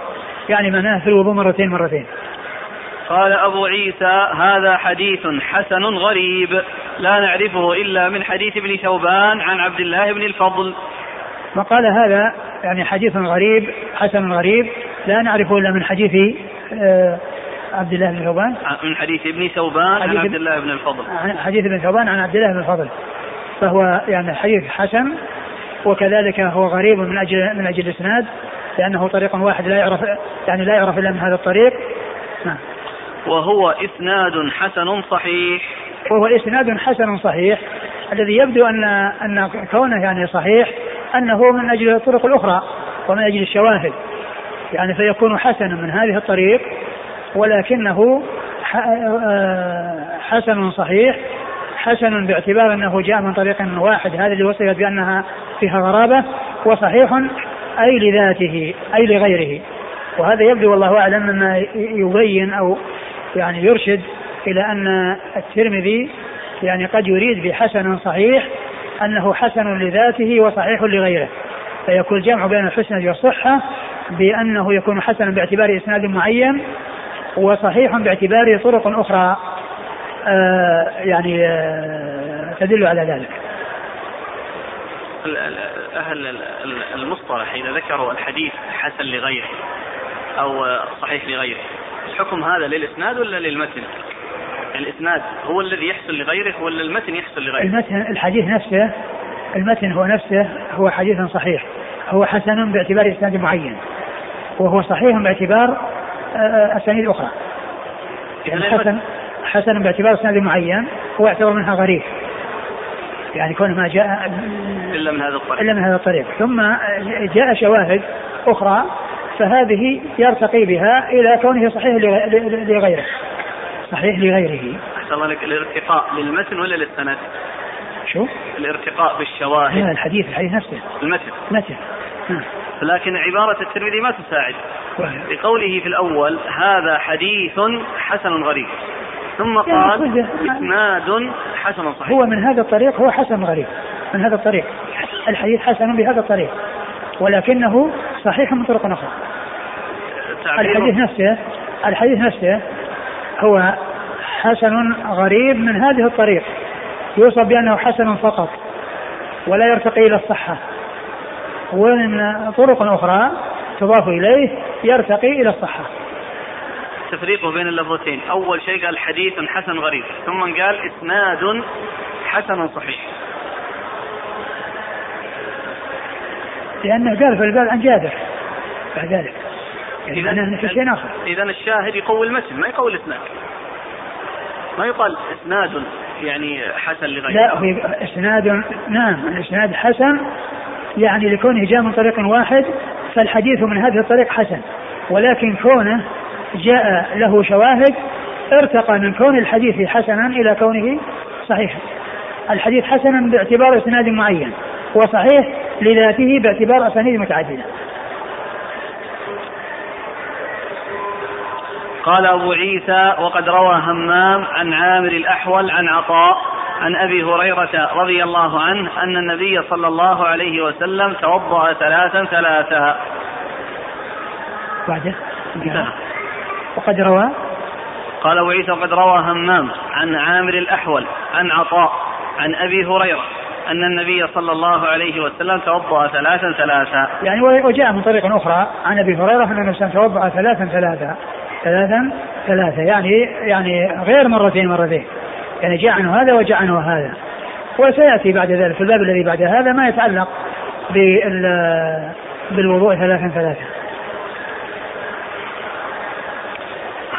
يعني معناه في الوضوء مرتين. قال أبو عيسى هذا حديث حسن غريب لا نعرفه إلا من حديث ابن ثوبان عن عبد الله بن الفضل. ما قال هذا يعني حديث غريب حسن غريب لا نعرفه إلا من حديث عبد الله بن ثوبان, من حديث ابن ثوبان عن عبد الله بن الفضل, فهو يعني حديث حسن, وكذلك هو غريب من أجل الإسناد لأنه طريق واحد لا يعرف إلا من هذا الطريق. وهو إسناد حسن صحيح, الذي يبدو أن كونه يعني صحيح أنه من أجل الطرق الأخرى ومن أجل الشواهد, يعني فيكون حسنا من هذه الطريق, ولكنه حسن صحيح, حسن باعتبار أنه جاء من طريق واحد, هذا اللي وصفت بأنها فيها غرابة, وصحيح أي لذاته أي لغيره, وهذا يبدو والله أعلم مما يبين أو يعني يرشد إلى أن الترمذي يعني قد يريد بحسن صحيح أنه حسن لذاته وصحيح لغيره, فيكون الجمع بين الحسن والصحة بأنه يكون حسنا باعتبار إسناد معين وصحيح باعتبار طرق أخرى يعني تدل على ذلك. أهل المصطلح إذا ذكروا الحديث حسن لغيره أو صحيح لغيره, الحكم هذا للإسناد ولا للمتن؟ الإسناد هو الذي يحسن لغيره ولا المتن يحسن لغيره؟ المتن الحديث نفسه, المتن هو نفسه هو حديث صحيح, هو حسن باعتبار إسناد معين, وهو صحيح باعتبار أسانيد أخرى, يعني حسن باعتبار إسناد معين هو يعتبر منها غريب, يعني كون ما جاء إلا من هذا الطريق ثم جاء شواهد أخرى, فهذه يرتقي بها إلى كونه صحيح لغيره. أحسن الله لك. الارتقاء للمتن ولا للسند؟ شو الارتقاء بالشواهد؟ الحديث نفسه المتن. لكن عبارة الترمذي ما تساعد, بقوله في الأول هذا حديث حسن غريب, ثم قال إسناد حسن صحيح, هو من هذا الطريق هو حسن غريب, من هذا الطريق, الحديث حسن بهذا الطريق ولكنه صحيح من طرق أخرى. الحديث نفسه هو حسن غريب من هذه الطريق, يوصف بأنه حسن فقط ولا يرتقي إلى الصحة, ومن طرق أخرى تضاف إليه يرتقي إلى الصحة. تفريقه بين اللفظتين, أول شيء قال حديث حسن غريب, ثم قال إسناد حسن صحيح, لأنه قال فالبال عن جابر بعد ذلك. إذن الشاهد يقوي المتن ما يقوي الإسناد, ما يقال إسناد يعني حسن لغيره, لا هو إسناد, نعم الإسناد حسن يعني لكونه جاء من طريق واحد فالحديث من هذه الطريق حسن, ولكن كونه جاء له شواهد ارتقى من كون الحديث حسنا إلى كونه صحيحا. الحديث حسنا باعتبار إسناد معين, وصحيح لذاته باعتبار أسانيد متعددة. قال أبو عيسى وقد روى همام عن عامر الأحول عن عطاء عن أبي هريرة رضي الله عنه أن النبي صلى الله عليه وسلم توضأ ثلاثا. بعده وقد روى, قال أبو عيسى وقد روى همام عن عامر الأحول عن عطاء عن أبي هريرة أن النبي صلى الله عليه وسلم توضأ ثلاثا, يعني وجاء من طريق أخرى عن أبي هريرة أن النبي توضأ ثلاثا يعني غير مرتين, يعني جاء عنه هذا وجاء عنه هذا. وسيأتي بعد ذلك في الباب الذي بعد هذا ما يتعلق بالوضوء ثلاثا.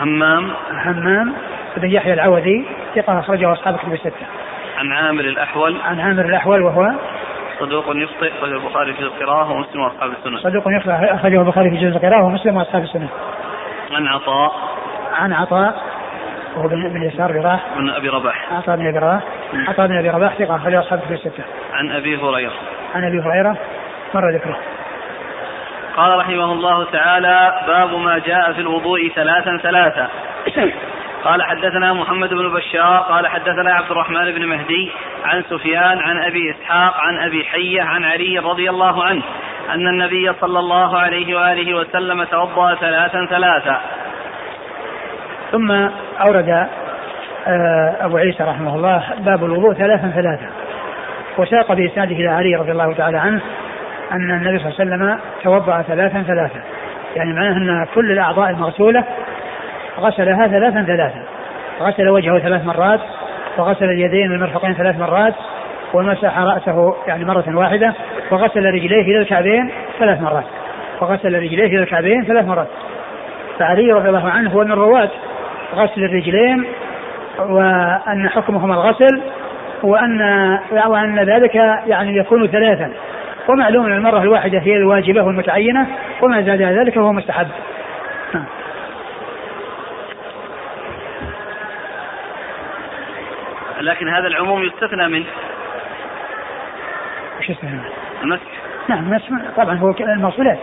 همام بن يحيى العوذي ثقة أخرجه أصحاب الكتب الستة. عن عامر الأحول وهو صدوق يخطئ أخرجه البخاري في القراءة ومسلم وأصحاب السنة. عن عطاء وهو بن يسار جراح بن أبي رباح عطاء بن أبي رباح ثقة أخرجه أصحاب الكتب الستة. عن أبي هريرة مر ذكره. قال رحمه الله تعالى باب ما جاء في الوضوء ثلاثا. قال حدثنا محمد بن بشار قال حدثنا عبد الرحمن بن مهدي عن سفيان عن أبي إسحاق عن أبي حية عن علي رضي الله عنه أن النبي صلى الله عليه وآله وسلم توضأ ثلاثا. ثم أورد أبو عيسى رحمه الله باب الوضوء ثلاثا وساق بإسناده إلى علي رضي الله تعالى عنه أن النبي صلى الله عليه وسلم توضأ ثلاثا, يعني معناه أن كل الأعضاء المغسولة غسلها ثلاثا, غسل وجهه 3 مرات وغسل اليدين والمرفقين 3 مرات ومسح رأسه يعني مرة واحدة وغسل رجليه إلى الكعبين 3 مرات فعلي رضي الله عنه هو من الرواة غسل الرجلين وأن حكمهما الغسل وأن ذلك يعني يكون 3, ومعلوم أن المرة الواحدة هي الواجبة والمتعينة وما زاد ذلك هو مستحب. لكن هذا العموم يستثنى منه المسح, نعم المسح طبعا هو المغسولات,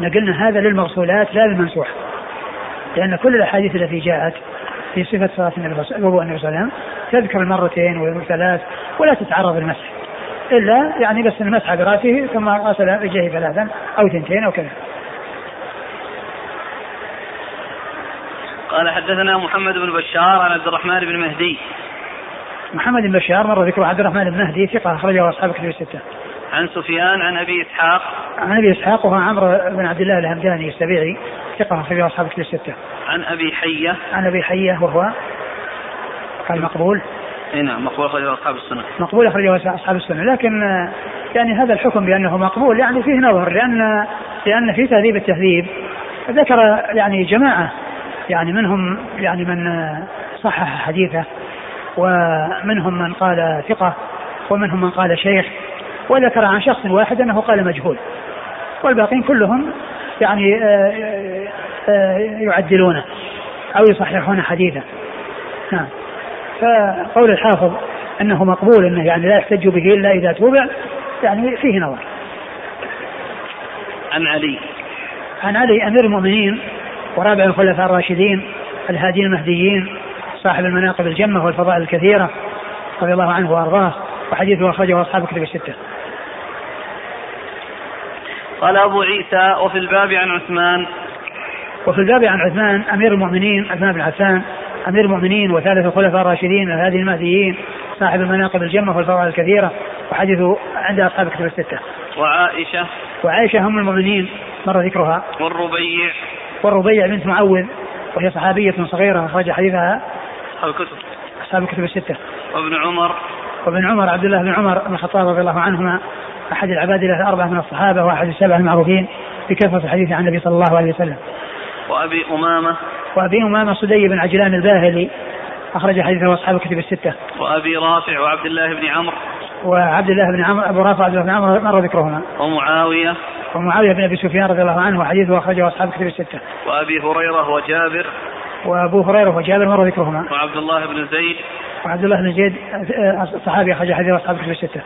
نقلنا هذا للمغسولات لا للمنسوح, لأن كل الأحاديث التي جاءت في صفة صلاة النبي صلى الله عليه وسلم تذكر المرتين والثلاث ولا تتعرض المسح إلا يعني بس المسح برأسه ثم غسل رجليه 3 أو 2 أو كذا. قال حدثنا محمد بن بشار عن عبد الرحمن بن مهدي. محمد بن بشار مر ذكره. عبد الرحمن بن مهدي ثقة أخرجه أصحاب الكتب الستة. عن سفيان عن أبي إسحاق وهو عمرو بن عبد الله الهمداني السبيعي ثقة أخرجه أصحاب الكتب الستة. عن أبي حية وهو قال مقبول, نعم مقبول أخرجه أصحاب السنة, لكن يعني هذا الحكم بأنه مقبول يعني فيه نظر, لأن في تهذيب التهذيب ذكر يعني جماعة يعني منهم يعني من صحح حديثه ومنهم من قال ثقة ومنهم من قال شيخ, وذكر عن شخص واحد أنه قال مجهول, والباقين كلهم يعني يعدلونه أو يصححون حديثه. فقول الحافظ أنه مقبول أنه يعني لا يحتج به إلا إذا توبع يعني فيه نظر. عن علي أمير المؤمنين ورابع الخلفاء الراشدين الهادين المهديين صاحب المناقب الجمة والفضائل الكثيرة رضي الله عنه وأرضاه وحديثه أخرجه أصحاب كتب الستة. قال أبو عيسى وفي الباب عن عثمان. وفي الباب عن عثمان أمير المؤمنين عثمان بن عفان أمير المؤمنين وثالث الخلفاء الراشدين الهادي المهديين صاحب المناقب الجمة والفضائل الكثيرة وحديثه عند أصحاب كتب الستة. وعائشة. وعائشة هم المؤمنين مر ذكرها. والربيع. والربيع بنت معوذ وهي صحابية صغيرة أخرج حديثها أصحاب كتب الستة. وابن عمر. وابن عمر عبد الله بن عمر بن الخطاب رضي الله عنهما أحد العباد له الأربعة من الصحابة وأحد السبعة المعروفين بكثرة الحديث عن النبي صلى الله عليه وسلم. وأبي أمامة. وأبي أمامة صدي بن عجلان الباهلي أخرج حديثه أصحاب كتب الستة. وأبي رافع وعبد الله بن عمرو. وعبد الله بن عمرو أبو رافع عبد الله بن عمرو مر ذكرهما. ومعاوية. ومعاوية بن أبي سفيان رضي الله عنه وحديثه أخرجه أصحاب كتب الستة. وأبي هريرة وجابر. وأبو هريرة وجابر مر ذكرهما. وعبد الله بن زيد. وعبد الله بن زيد صحابي أخرج حديثه أصحاب كتب الستة.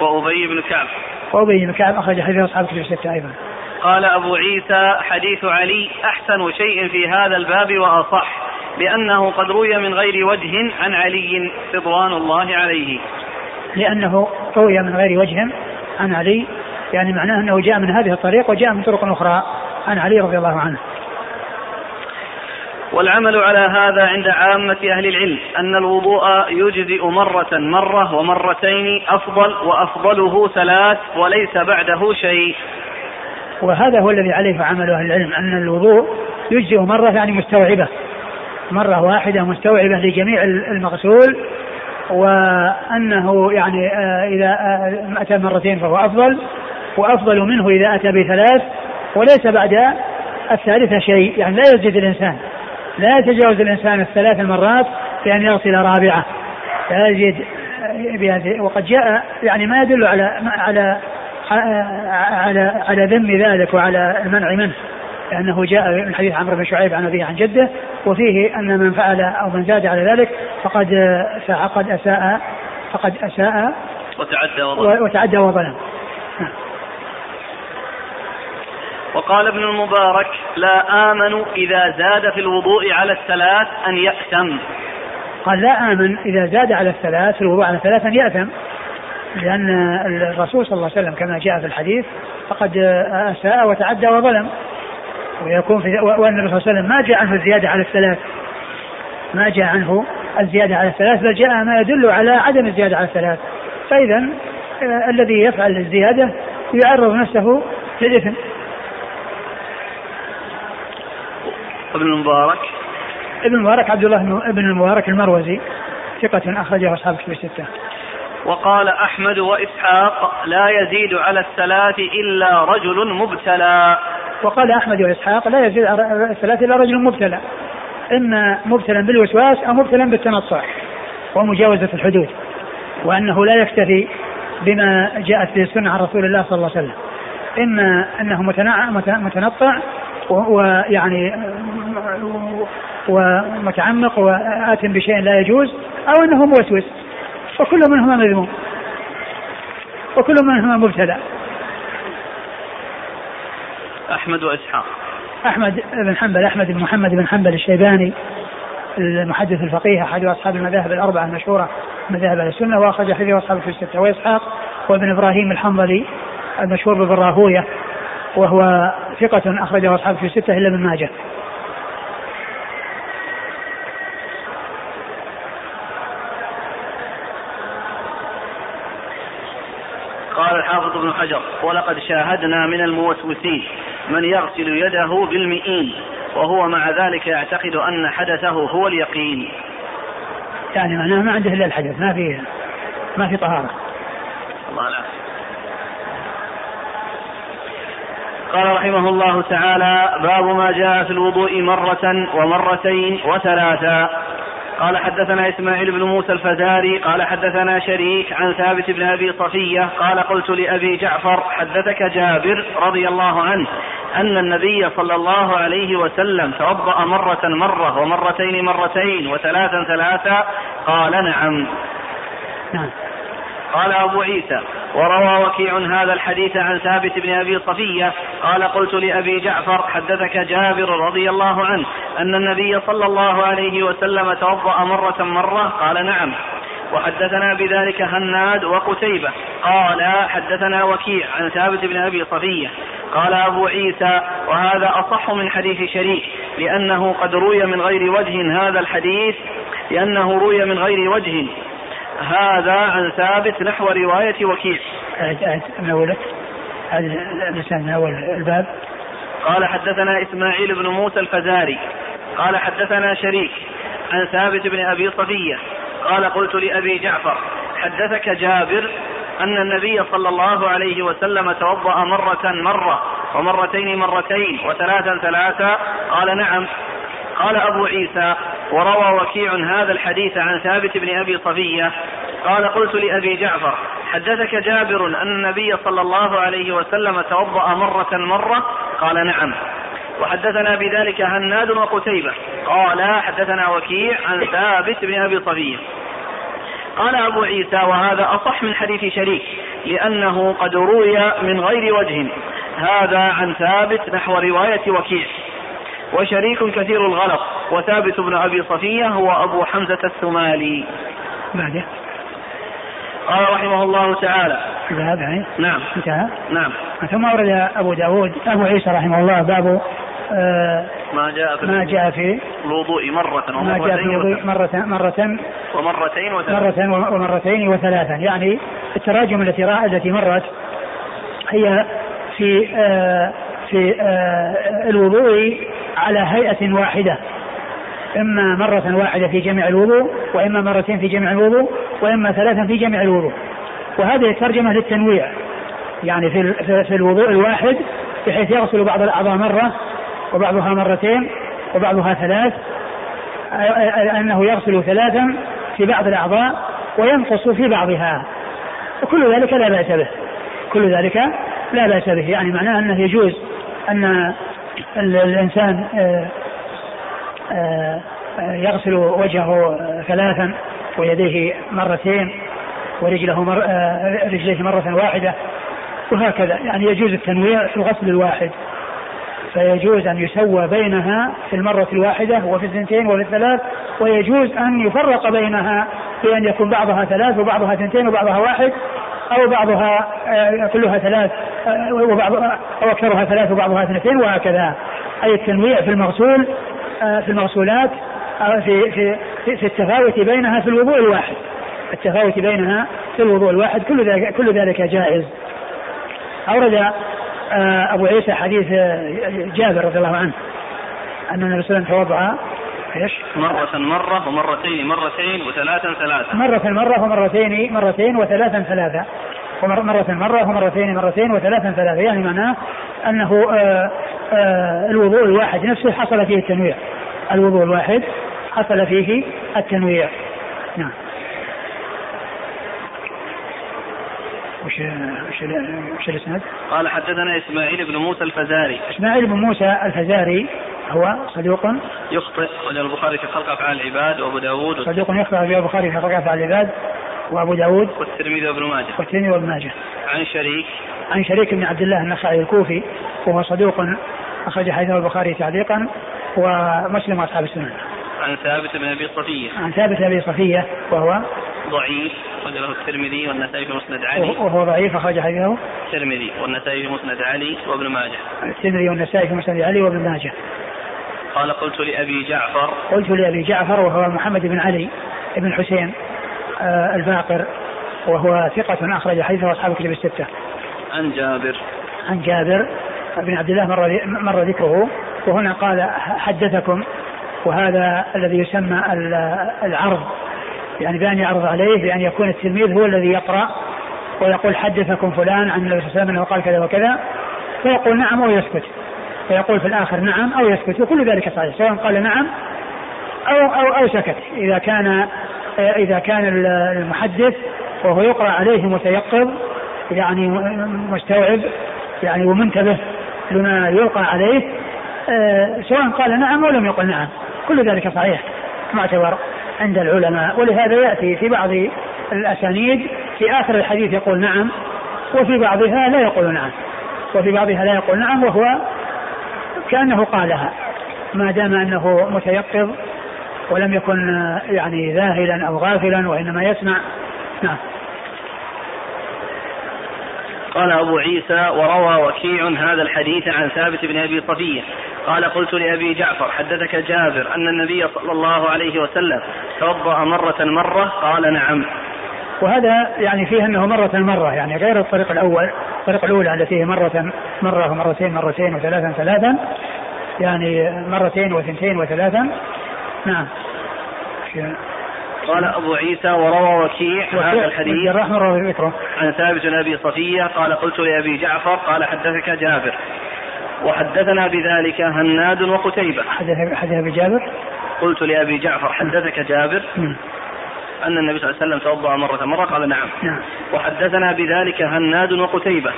وأبي بن كعب. وأبي بن كعب أخرج حديثه أصحاب كتب الستة أيضا. قال أبو عيسى حديث علي أحسن شيء في هذا الباب وأصح لأنه قد روي من غير وجه عن علي رضوان الله عليه. لأنه روي من غير وجه عن علي يعني معناه أنه جاء من هذه الطريق وجاء من طرق أخرى عن علي رضي الله عنه. والعمل على هذا عند عامة أهل العلم أن الوضوء يجزئ مرة ومرتين أفضل وأفضله ثلاث وليس بعده شيء. وهذا هو الذي عليه عمل أهل العلم أن الوضوء يجزئ مرة يعني مستوعبة مرة واحدة مستوعبة لجميع المغسول وأنه يعني إذا أتى مرتين فهو أفضل وأفضل منه إذا أتى بثلاث وليس بعد الثالثة شيء يعني لا يجزئ الإنسان لا يتجاوز الإنسان الثلاث المرات بأن يغسل رابعة لا يجد بهذه وقد جاء يعني ما يدل على ذم ذلك وعلى المنع منه لأنه جاء من حديث عمرو بن شعيب عن أبيه عن جده وفيه أن من فعل أو من زاد على ذلك فقد أساء وتعدى وظلم. وقال ابن المبارك لا آمن إذا زاد في الوضوء على الثلاث أن يأثم. قال لا آمن إذا زاد على الثلاث في الوضوء على الثلاث أن يأثم لأن الرسول صلى الله عليه وسلم كما جاء في الحديث فقد أساء وتعدى وظلم ويكون في وأن الرسول صلى الله عليه وسلم ما جاء عنه الزيادة على الثلاث ما جاء عنه الزيادة على الثلاث بل جاء ما يدل على عدم الزيادة على الثلاث فإذا الذي يفعل الزيادة يعرض نفسه للإثم. ابن المبارك عبد الله ابن المبارك المروزي ثقة أخرجه أصحاب كتب الستة. وقال أحمد وإسحاق لا يزيد على الثلاث إلا رجل مبتلى. وقال أحمد وإسحاق لا يزيد على الثلاث إلا رجل مبتلى إما مبتلا بالوسواس أو مبتلا بالتنطع ومجاوزة الحدود وأنه لا يكتفي بما جاءت في السنة عن رسول الله صلى الله عليه وسلم إما أنه متنطع ويعني ومتعمق وآتم بشيء لا يجوز أو أنه موسوس وكل منهما مذموم وكل منهما مبتلى. أحمد وإسحاق أحمد بن حنبل أحمد بن محمد بن حنبل الشيباني المحدث الفقيه أحد أصحاب المذاهب الأربعة المشهورة مذاهب السنة وأخرج حديثه أصحاب في الستة. وإسحاق وابن إبراهيم الحنظلي المشهور بالراهوية وهو ثقة أخرجه أصحاب في الستة إلا من ماجه. قال الحافظ ابن حجر ولقد شاهدنا من الموسوسين من يغسل يده بالمئين وهو مع ذلك يعتقد أن حدثه هو اليقين. يعني معناه ما عنده إلا الحدث ما في طهارة. الله لا. قال رحمه الله تعالى باب ما جاء في الوضوء مرة ومرتين وثلاثا. قال حدثنا إسماعيل بن موسى الفزاري قال حدثنا شريك عن ثابت بن أبي صفية قال قلت لأبي جعفر حدثك جابر رضي الله عنه أن النبي صلى الله عليه وسلم توضأ مرة ومرتين مرتين وثلاثا ثلاثا قال نعم. قال أبو عيسى وروى وكيع هذا الحديث عن ثابت بن أبي صفية قال قلت لأبي جعفر حدثك جابر رضي الله عنه أن النبي صلى الله عليه وسلم توضأ مرة قال نعم وحدثنا بذلك هناد وقتيبة قال حدثنا وكيع عن ثابت بن أبي صفية قال أبو عيسى وهذا أصح من حديث شريك لأنه قد روي من غير وجه هذا الحديث لأنه روي من غير وجه هذا عن ثابت نحو رواية وكيع. من أول الباب قال حدثنا إسماعيل بن موسى الفزاري قال حدثنا شريك عن ثابت بن أبي صفية قال قلت لأبي جعفر حدثك جابر أن النبي صلى الله عليه وسلم توضأ مرة ومرتين مرتين وثلاثا قال نعم. قال أبو عيسى وروى وكيع هذا الحديث عن ثابت بن أبي صفية قال قلت لأبي جعفر حدثك جابر أن النبي صلى الله عليه وسلم توضأ مرة قال نعم. وحدثنا بذلك هناد وقتيبة قال حدثنا وكيع عن ثابت بن أبي صفية قال أبو عيسى وهذا أصح من حديث شريك لأنه قد روي من غير وجه هذا عن ثابت نحو رواية وكيع. وشريك كثير الغلط وثابت بن أبي صفية هو أبو حمزة الثمالي. بعده قال رحمه الله تعالى نعم انتهى. نعم ثم ورد أبو داود أبو عيسى رحمه الله باب ما جاء في الوضوء مرة ومرتين وثلاثا. يعني التراجم التي مرت هي في الوضوء على هيئة واحدة، إما مرة واحدة في جميع الوضوء وإما مرتين في جميع الوضوء وإما ثلاثا في جميع الوضوء. وهذه الترجمة للتنويع، يعني في الوضوء الواحد بحيث يغسل بعض الأعضاء مرة وبعضها مرتين وبعضها ثلاث، أنه يغسل ثلاثا في بعض الأعضاء وينقص في بعضها، وكل ذلك لا بأس به. يعني معناه أنه يجوز أن الإنسان يغسل وجهه ثلاثا ويديه مرتين ورجليه مرة واحدة وهكذا، يعني يجوز التنويع في الغسل الواحد، فيجوز أن يسوى بينها في المرة الواحدة وفي الثنتين وفي الثلاث، ويجوز أن يفرق بينها بأن يكون بعضها ثلاث وبعضها ثنتين وبعضها واحد، أو بعضها كلها ثلاث أو أكثرها ثلاث وبعضها اثنتين وهكذا. أي التنويع في المغسول في المغسولات في في في التفاوت بينها في الوضوء الواحد، التفاوت بينها في الوضوء الواحد كل ذلك جائز. أورد أبو عيسى حديث جابر رضي الله عنه أن النبي صلى الله عليه وسلم توضأ مرة ومرتين مرتين وثلاثا مرة ومرتين مرتين وثلاثا ثلاثا مرة ومرتين مرتين وثلاثا ثلاثا، يعني معناه أنه الوضوء الواحد نفسه حصل فيه التنويع، الوضوء الواحد حصل فيه التنويع. نعم. وش الاسناد؟ قال حدثنا إسماعيل بن موسى الفزاري. إسماعيل بن موسى الفزاري هو صدوق يخطئ، وله البخاري في خلق أفعال العباد وأبو داود صدوق يخطئ في البخاري في خلق أفعال العباد وأبو داود والترمذي وابن ماجه. عن شريك بن عبد الله النخعي الكوفي وهو صدوق أخرج حديثه البخاري تعليقا ومسلم وأصحاب السنن. عن ثابت بن أبي صفية وهو ضعيف أخرجه الترمذي والنسائي في مسند علي الترمذي والنسائي في مسند علي وابن ماجه. قال قلت لأبي جعفر وهو محمد بن علي بن حسين الباقر وهو ثقة أخرج حديثه أصحاب الكتب الستة. عن جابر بن عبد الله مر ذكره، وهنا قال حدثكم، وهذا الذي يسمى العرض، يعني بأن يعرض عليه بأن يكون التلميذ هو الذي يقرأ ويقول حدثكم فلان عن النبي صلى الله عليه وسلم وقال كذا وكذا، فيقول نعم أو يسكت، فيقول في الآخر نعم أو يسكت، وكل ذلك صحيح سواء قال نعم أو سكت إذا كان المحدث وهو يقرأ عليه متيقظ، يعني مستوعب يعني ومنتبه لما يلقى عليه، سواء قال نعم أو لم يقل نعم، كل ذلك صحيح معتبر عند العلماء. ولهذا يأتي في بعض الأسانيد في آخر الحديث يقول نعم، وفي بعضها لا يقول نعم، وهو كأنه قالها ما دام أنه متيقظ ولم يكن يعني ذاهلا أو غافلا وإنما يسمع. نعم. قال أبو عيسى وروى وكيع هذا الحديث عن ثابت بن أبي صفية قال قلت لأبي جعفر حدثك جابر أن النبي صلى الله عليه وسلم توضأ مرة قال نعم. وهذا يعني فيه أنه مرة يعني غير الطريق الأول. الطريق الأولى التي هي مرة ومرتين مرتين وثلاثا يعني مرتين وثنتين وثلاثا. نعم. قال أبو عيسى وروى وكيع هذا الحديث عن ثابت بن أبي صفية قال قلت لأبي جعفر قال حدثك جابر وحدثنا بذلك هناد وقتيبة. حدثنا بجابر قلت لأبي جعفر حدثك جابر أن النبي صلى الله عليه وسلم توضأ مرة قال نعم. وحدثنا بذلك هناد وقتيبة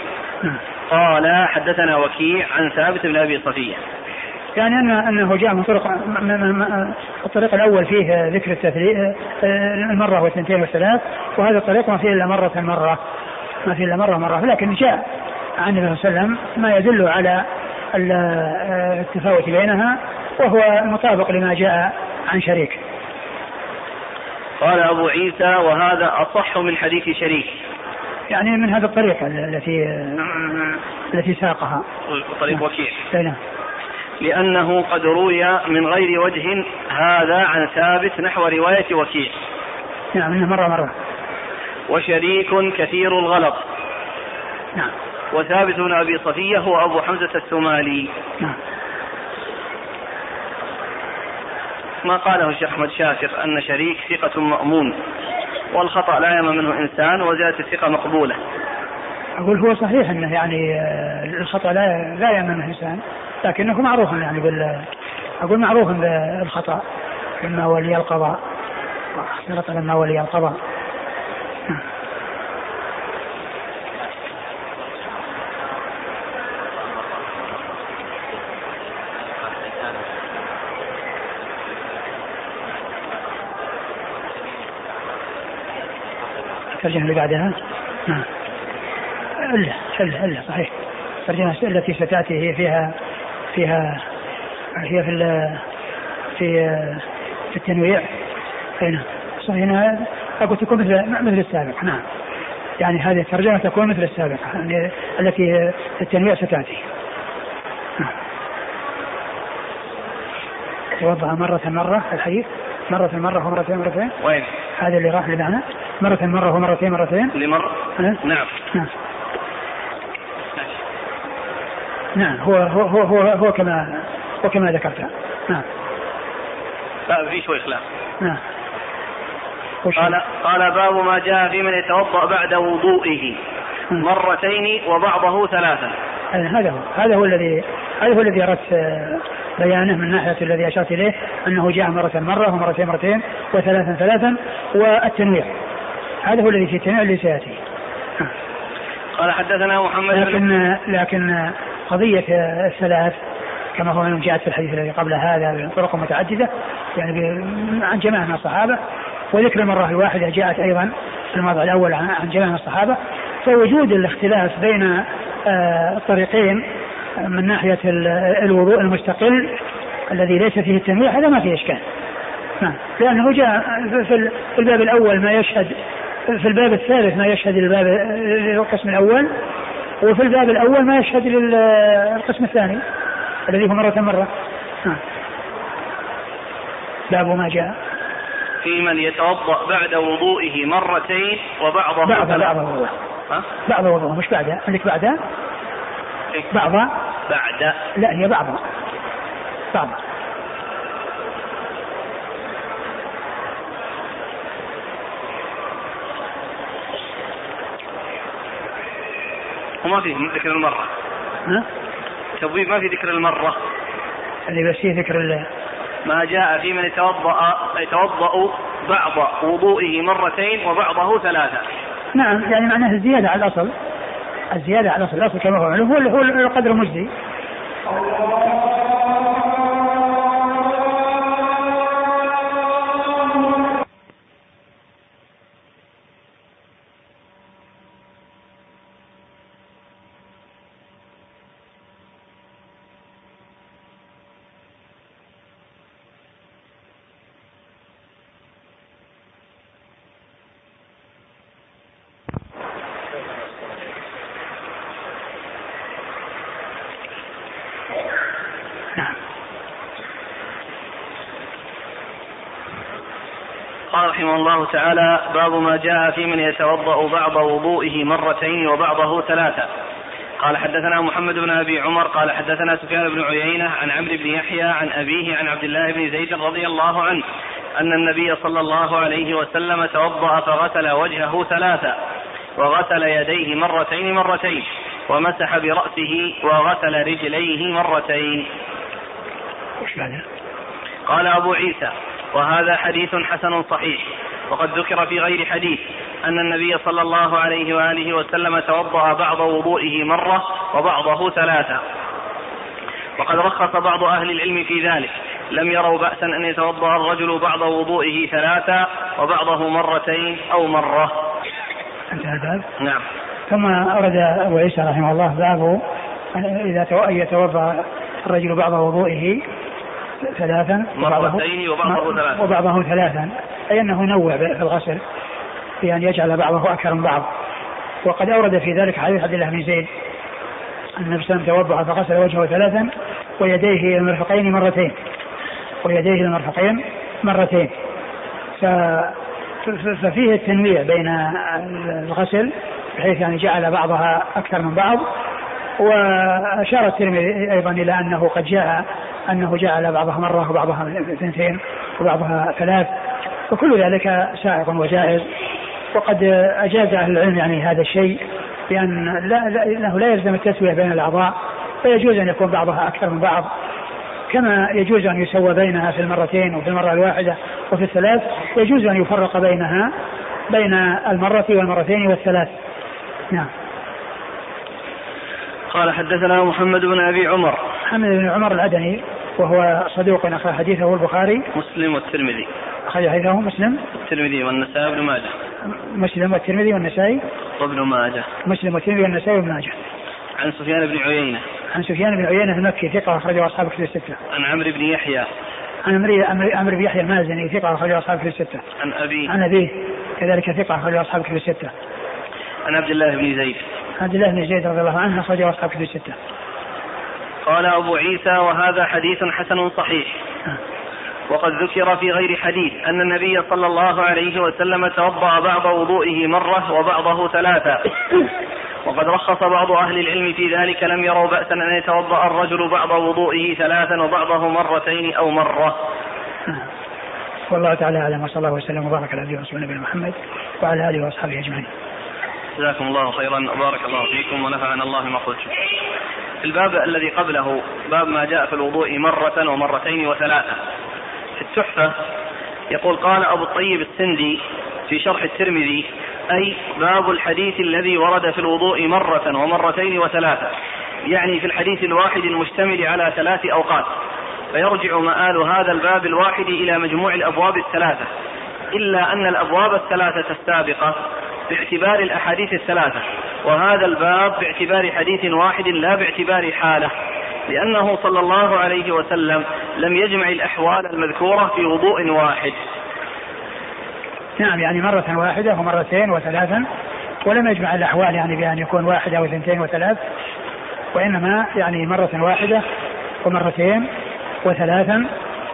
قال حدثنا وكيع عن ثابت بن أبي صفية. يعني أنه جاء من طرق الطريق الأول فيه ذكر التثليث المرة والثنتين والثلاث وهذا الطريق ما فيه إلا مرة لكن جاء عن النبي صلى الله عليه وسلم ما يدل على التفاوت بينها وهو مطابق لما جاء عن شريك. قال أبو عيسى وهذا أصح من حديث شريك يعني من هذا الطريق التي ساقها طريق وكيع لأنه قد روي من غير وجه هذا عن ثابت نحو رواية وكيع. نعم مرة وشريك كثير الغلط. نعم. وثابت بن أبي صفية هو أبو حمزة الثمالي. نعم. ما قاله الشيخ أحمد شاكر أن شريك ثقة مأمون والخطأ لا يمنع منه إنسان وزيادة الثقة مقبولة. أقول هو صحيح أنه يعني الخطأ لا يمنع منه إنسان لكنه معروف يعني أقول معروف بالخطأ لما ولي القضاء واختلط لما ولي القضاء. ترجمة اللي بعدها هلا صحيح ترجمة التي ستأتي هي فيها هي في التنويع هنا صحيح هنا أقول تكون مثل السابق. نعم يعني هذه الترجمة تكون مثل السابق يعني التي التنويع ستأتي. توضأ مرة الحديث مرة ومرتين وين هذا اللي راح لمعنى مرة ومرتين لمرة. نعم. نعم هو كما ذكرتها. نعم لا في شوي خلاف. نعم قال باب ما جاء في من يتوضأ بعد وضوئه مرتين وبعضه ثلاثا. هذا هو الذي أردت بيانه من ناحية الذي أشرت إليه أنه جاء مرة ومرتين وثلاثا والتنويع هذا هو الذي في التنويع اللي سيأتي. قال حدثنا محمد لكن قضية الثلاث كما هو أنه جاءت في الحديث الذي قبل هذا بطرق متعددة يعني عن جماعة من الصحابة وذكر المرة الواحدة جاءت أيضا في الموضع الأول عن جماعة من الصحابة فوجود الاختلاف بين الطريقين من ناحية الوضوء المستقل الذي ليس فيه التنويع هذا ما فيه إشكال. نعم لأنه جاء في الباب الأول ما يشهد في الباب الثالث ما يشهد للقسم الأول وفي الباب الأول ما يشهد للقسم الثاني الذي هو مرة. باب ما جاء في من يتوضأ بعد وضوئه مرتين وبعضه بعض وضوءه مش بعدها عندك بعدها بعضها بعد لا هي بعضها وما فيه ذكر المرة. تبويب ما في ذكر المرة اللي بس فيه ذكر الله ما جاء في من يتوضأ بعض وضوئه مرتين وبعضه ثلاثة. نعم يعني معناه الزيادة على الأصل الأصل كما هو معلوم هو القدر المجزي. قال رحمه الله تعالى: باب ما جاء في من يتوضأ بعض وضوئه مرتين وبعضه ثلاثة. قال: حدثنا محمد بن أبي عمر قال: حدثنا سفيان بن عيينة عن عمرو بن يحيى عن أبيه عن عبد الله بن زيد رضي الله عنه أن النبي صلى الله عليه وسلم توضأ فغسل وجهه ثلاثة وغسل يديه مرتين ومسح برأسه وغسل رجليه مرتين. قال أبو عيسى: وهذا حديث حسن صحيح. وقد ذكر في غير حديث أن النبي صلى الله عليه وآله وسلم توضأ بعض وضوئه مرة وبعضه ثلاثة، وقد رخص بعض أهل العلم في ذلك، لم يروا بأسا أن يتوضأ الرجل بعض وضوئه ثلاثة وبعضه مرتين أو مرة. انتهى الباب. نعم. ثم أرد أبو عيسى رحمه الله بابه إذا يتوضأ الرجل بعض وضوئه ثلاثا مرتين وبعضه ثلاثا، أي أنه نوع في الغسل في أن يجعل بعضه أكثر من بعض. وقد أورد في ذلك حديث عبد الله بن زيد أن النبي صلى الله عليه وسلم توضأ فغسل وجهه ثلاثا ويديه المرفقين مرتين ففيه التنويع بين الغسل بحيث يعني جعل بعضها أكثر من بعض. وأشار الترمذي أيضا إلى أنه قد جاء أنه جعل بعضها مرة وبعضها اثنتين وبعضها ثلاث، وكل ذلك سائق وجائز. وقد أجاز أهل العلم يعني هذا الشيء بأن لا يلزم التسوية بين الأعضاء، فيجوز أن يكون بعضها أكثر من بعض، كما يجوز أن يسوى بينها في المرتين وفي المرة الواحدة وفي الثلاث، يجوز أن يفرق بينها بين المرة والمرتين والثلاث. نعم. قال: حدثنا محمد بن أبي عمر. محمد بن عمر العدني وهو صدوق أخرج حديثه البخاري مسلم والترمذي. أخرج حديثه مسلم والترمذي والنسائي وابن ماجه. عن سفيان بن عيينة. المكي ثقة أخرجه أصحاب الكتب الستة. عن عمرو بن يحيى. المازني ثقة أخرجه أصحاب الكتب الستة. عن أبيه. كذلك ثقة أخرجه أصحاب الكتب الستة. عن عبد الله بن زيد. رضي الله عنه أخرجه أصحاب الكتب الستة. قال أبو عيسى: وهذا حديث حسن صحيح. وقد ذكر في غير حديث أن النبي صلى الله عليه وسلم توضأ بعض وضوئه مرة وبعضه ثلاثة، وقد رخص بعض أهل العلم في ذلك، لم يروا بأسا أن يتوضأ الرجل بعض وضوئه ثلاثا وبعضه مرتين أو مرة. والله تعالى أعلم، وصلى الله وسلم وبارك على نبينا ورسولنا محمد وعلى آله وأصحابه أجمعين. جزاكم الله خيرا، بارك الله فيكم ونفعنا الله بما قلتم. الباب الذي قبله باب ما جاء في الوضوء مرة ومرتين وثلاثة. في التحفة يقول: قال أبو الطيب السندي في شرح الترمذي: أي باب الحديث الذي ورد في الوضوء مرة ومرتين وثلاثة، يعني في الحديث الواحد المشتمل على ثلاث أوقات، فيرجع مآل هذا الباب الواحد إلى مجموع الأبواب الثلاثة، إلا أن الأبواب الثلاثة السابقة باعتبار الأحاديث الثلاثة، وهذا الباب باعتبار حديث واحد لا باعتبار حالة، لأنه صلى الله عليه وسلم لم يجمع الأحوال المذكورة في وضوء واحد. نعم، يعني مرة واحدة ومرتين وثلاثا، ولم يجمع الأحوال يعني بأن يكون واحدة واثنتين وثلاث، وإنما يعني مرة واحدة ومرتين وثلاثا.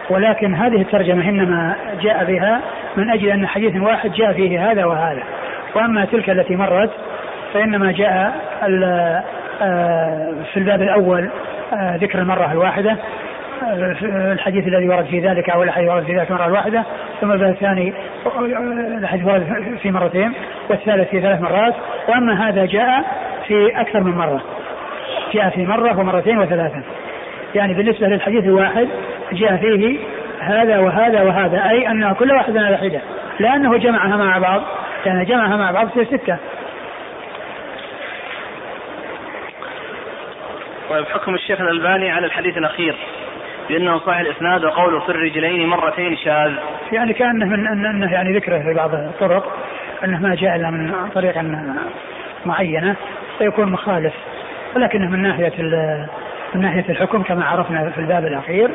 ولكن هذه الترجمة إنما جاء بها من أجل أن حديث واحد جاء فيه هذا وهذا، وأما تلك التي مرت فإنما جاء في الباب الأول ذكر المرة الواحدة، الحديث الذي ورد في ذلك أو الحديث ورد في ذلك مرة واحدة، ثم الباب الثاني الحديث ورد في مرتين، والثالث في ثلاث مرات، وأما هذا جاء في أكثر من مرة، جاء في مرة ومرتين وثلاثا. يعني بالنسبة للحديث الواحد جاء فيه هذا وهذا وهذا، أي أن كل واحد على حدة، لأنه جمعها مع بعض، كان جمعها مع بعض في ستة. ويحكم الشيخ الألباني على الحديث الأخير لأنه صحيح الإسناد، وقوله في الرجلين مرتين شاذ، يعني كأنه من أنه يعني ذكره في بعض الطرق أنه ما جاء إلا من طريقة معينة فيكون مخالف، ولكنه من ناحية الحكم كما عرفنا في الباب الأخير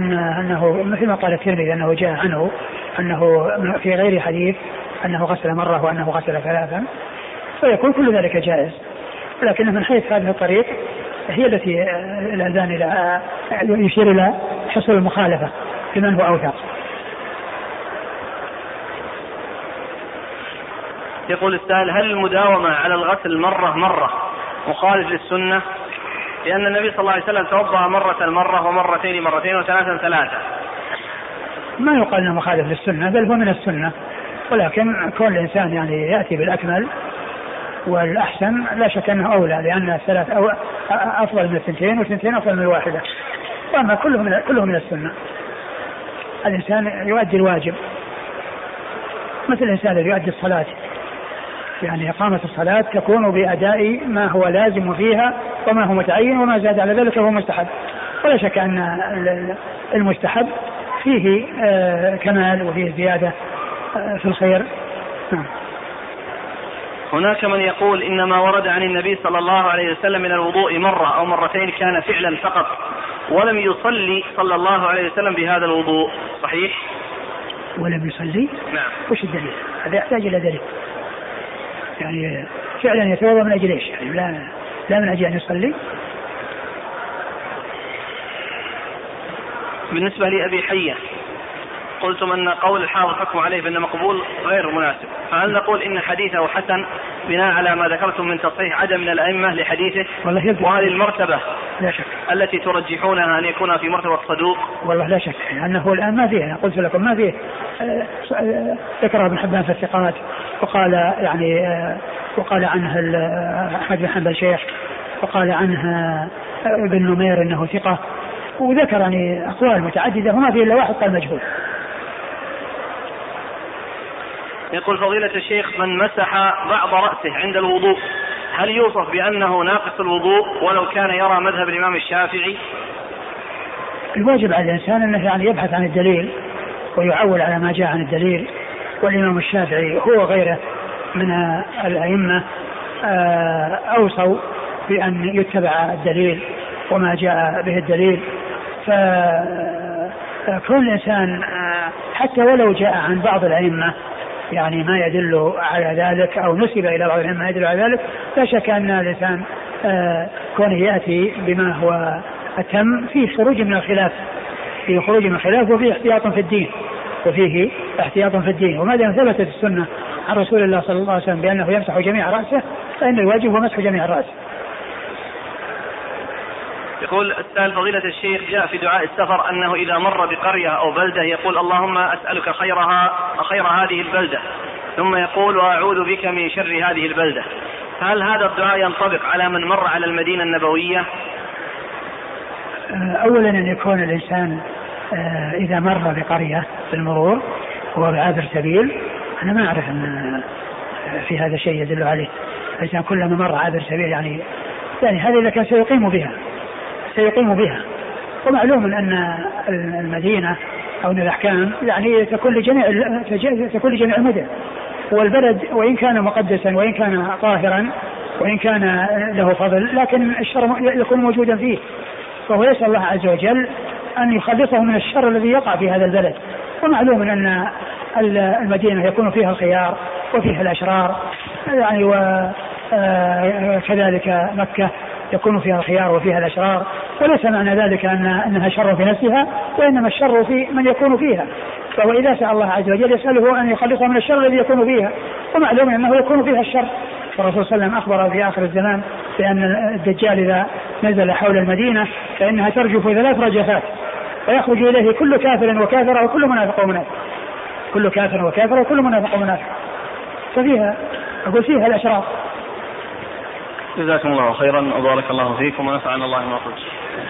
أنه مثل ما قال الترمذي أنه جاء عنه أنه في غير حديث أنه غسل مرة وأنه غسل ثلاثا فيكون كل ذلك جائز, لكن من حيث هذه الطريق هي التي الأذان إلى يشير إلى حصول المخالفة لمن هو أوثق. يقول السائل: هل المداومة على الغسل مرة مخالف للسنة؟ لأن النبي صلى الله عليه وسلم توضأ مرة ومرتين مرتين وثلاثة. ما يقال أنه مخالف للسنة, بل هو من السنة, ولكن كل إنسان يعني يأتي بالأكمل والأحسن لا شك أنه أولى, لأن الثلاث أو أفضل من الثنتين والثنتين أفضل من الواحدة, وأما كلهم من السنة. الإنسان يؤدي الواجب مثل الإنسان الذي يؤدي الصلاة, يعني إقامة الصلاة تكون بأداء ما هو لازم فيها وما هو متعين, وما زاد على ذلك هو مستحب, ولا شك أن المستحب فيه كمال وفيه زيادة في الخير. هناك من يقول إن ما ورد عن النبي صلى الله عليه وسلم من الوضوء مرة أو مرتين كان فعلا فقط, ولم يصلي صلى الله عليه وسلم بهذا الوضوء, صحيح؟ ولم يصلي؟ نعم. وش الدليل؟ هذا يحتاج إلى دليل, يعني فعلا يتوضأ من أجل إيش؟ يعني لا من أجل أن يصلي. بالنسبة لأبي حية قلتم أن قول الحافظ حكم عليه بأن مقبول غير مناسب, فهل نقول إن حديثه حسن بناء على ما ذكرتم من تصحيح عدد من الأئمة لحديثه وهذه المرتبة لا شك التي ترجحونها أن يكون في مرتبة الصدوق؟ والله لا شك أنه يعني الآن ما فيه, أنا قلت لكم ما فيه. ذكر ابن حبان في الثقات, وقال يعني وقال عنه أحمد بن حنبل شيخ, وقال عنها ابن نمير أنه ثقة, وذكر يعني أقوال متعددة وما فيه إلا واحد قال مجهول. يقول فضيلة الشيخ: من مسح بعض رأسه عند الوضوء هل يوصف بأنه ناقص الوضوء ولو كان يرى مذهب الإمام الشافعي؟ الواجب على الإنسان أنه يعني يبحث عن الدليل ويعول على ما جاء عن الدليل, والإمام الشافعي هو غيره من الأئمة أوصوا بأن يتبع الدليل وما جاء به الدليل, فكل إنسان حتى ولو جاء عن بعض الأئمة يعني ما يدل على ذلك أو نسب إلى بعض الأئمة ما يدل على ذلك, لا شك أن الإنسان كونه يأتي بما هو أتم فيه خروج من الخلاف, في خروج من الخلاف وفيه احتياط في الدين, وما دام ثبتت السنة عن رسول الله صلى الله عليه وسلم بأنه يمسح جميع رأسه فإن الواجب هو مسح جميع رأسه. يقول السائل: فضيلة الشيخ, جاء في دعاء السفر أنه إذا مر بقرية أو بلدة يقول: اللهم أسألك خير هذه البلدة, ثم يقول: وأعوذ بك من شر هذه البلدة, هل هذا الدعاء ينطبق على من مر على المدينة النبوية؟ أولا أن يكون الإنسان إذا مر بقرية بالمرور هو بعابر سبيل, أنا ما أعرف أن في هذا شيء يدل عليه, الإنسان كلما مر عابر سبيل يعني هذا إذا كان سيقيم بها, ومعلوم أن المدينة أو أن الأحكام يعني تكون لجميع المدن, والبلد وإن كان مقدسا وإن كان طاهرا وإن كان له فضل لكن الشر يكون موجودا فيه, فهو يسأل الله عز وجل أن يخلصه من الشر الذي يقع في هذا البلد, ومعلوم أن المدينة يكون فيها الخيار وفيها الأشرار, يعني وكذلك مكة يكون فيها الخيار وفيها الأشرار, وليس معنى ذلك أنها شر في نفسها, وإنما الشر في من يكون فيها, فهو إذا سأل الله عز وجل يسأله أن يخلصها من الشر الذي يكون فيها, ومعلوم أنه يكون فيها الشر, فالرسول صلى الله عليه وسلم أخبر في آخر الزمان بأن الدجال إذا نزل حول المدينة فإنها ترجف 3 رجفات ويخرج إليه كل كافر وكافر وكل منافق ومنافق, ففيها أقول فيها الأشرار. جزاكم الله خيرا وبارك الله فيكم ونفعنا الله بما قلتم.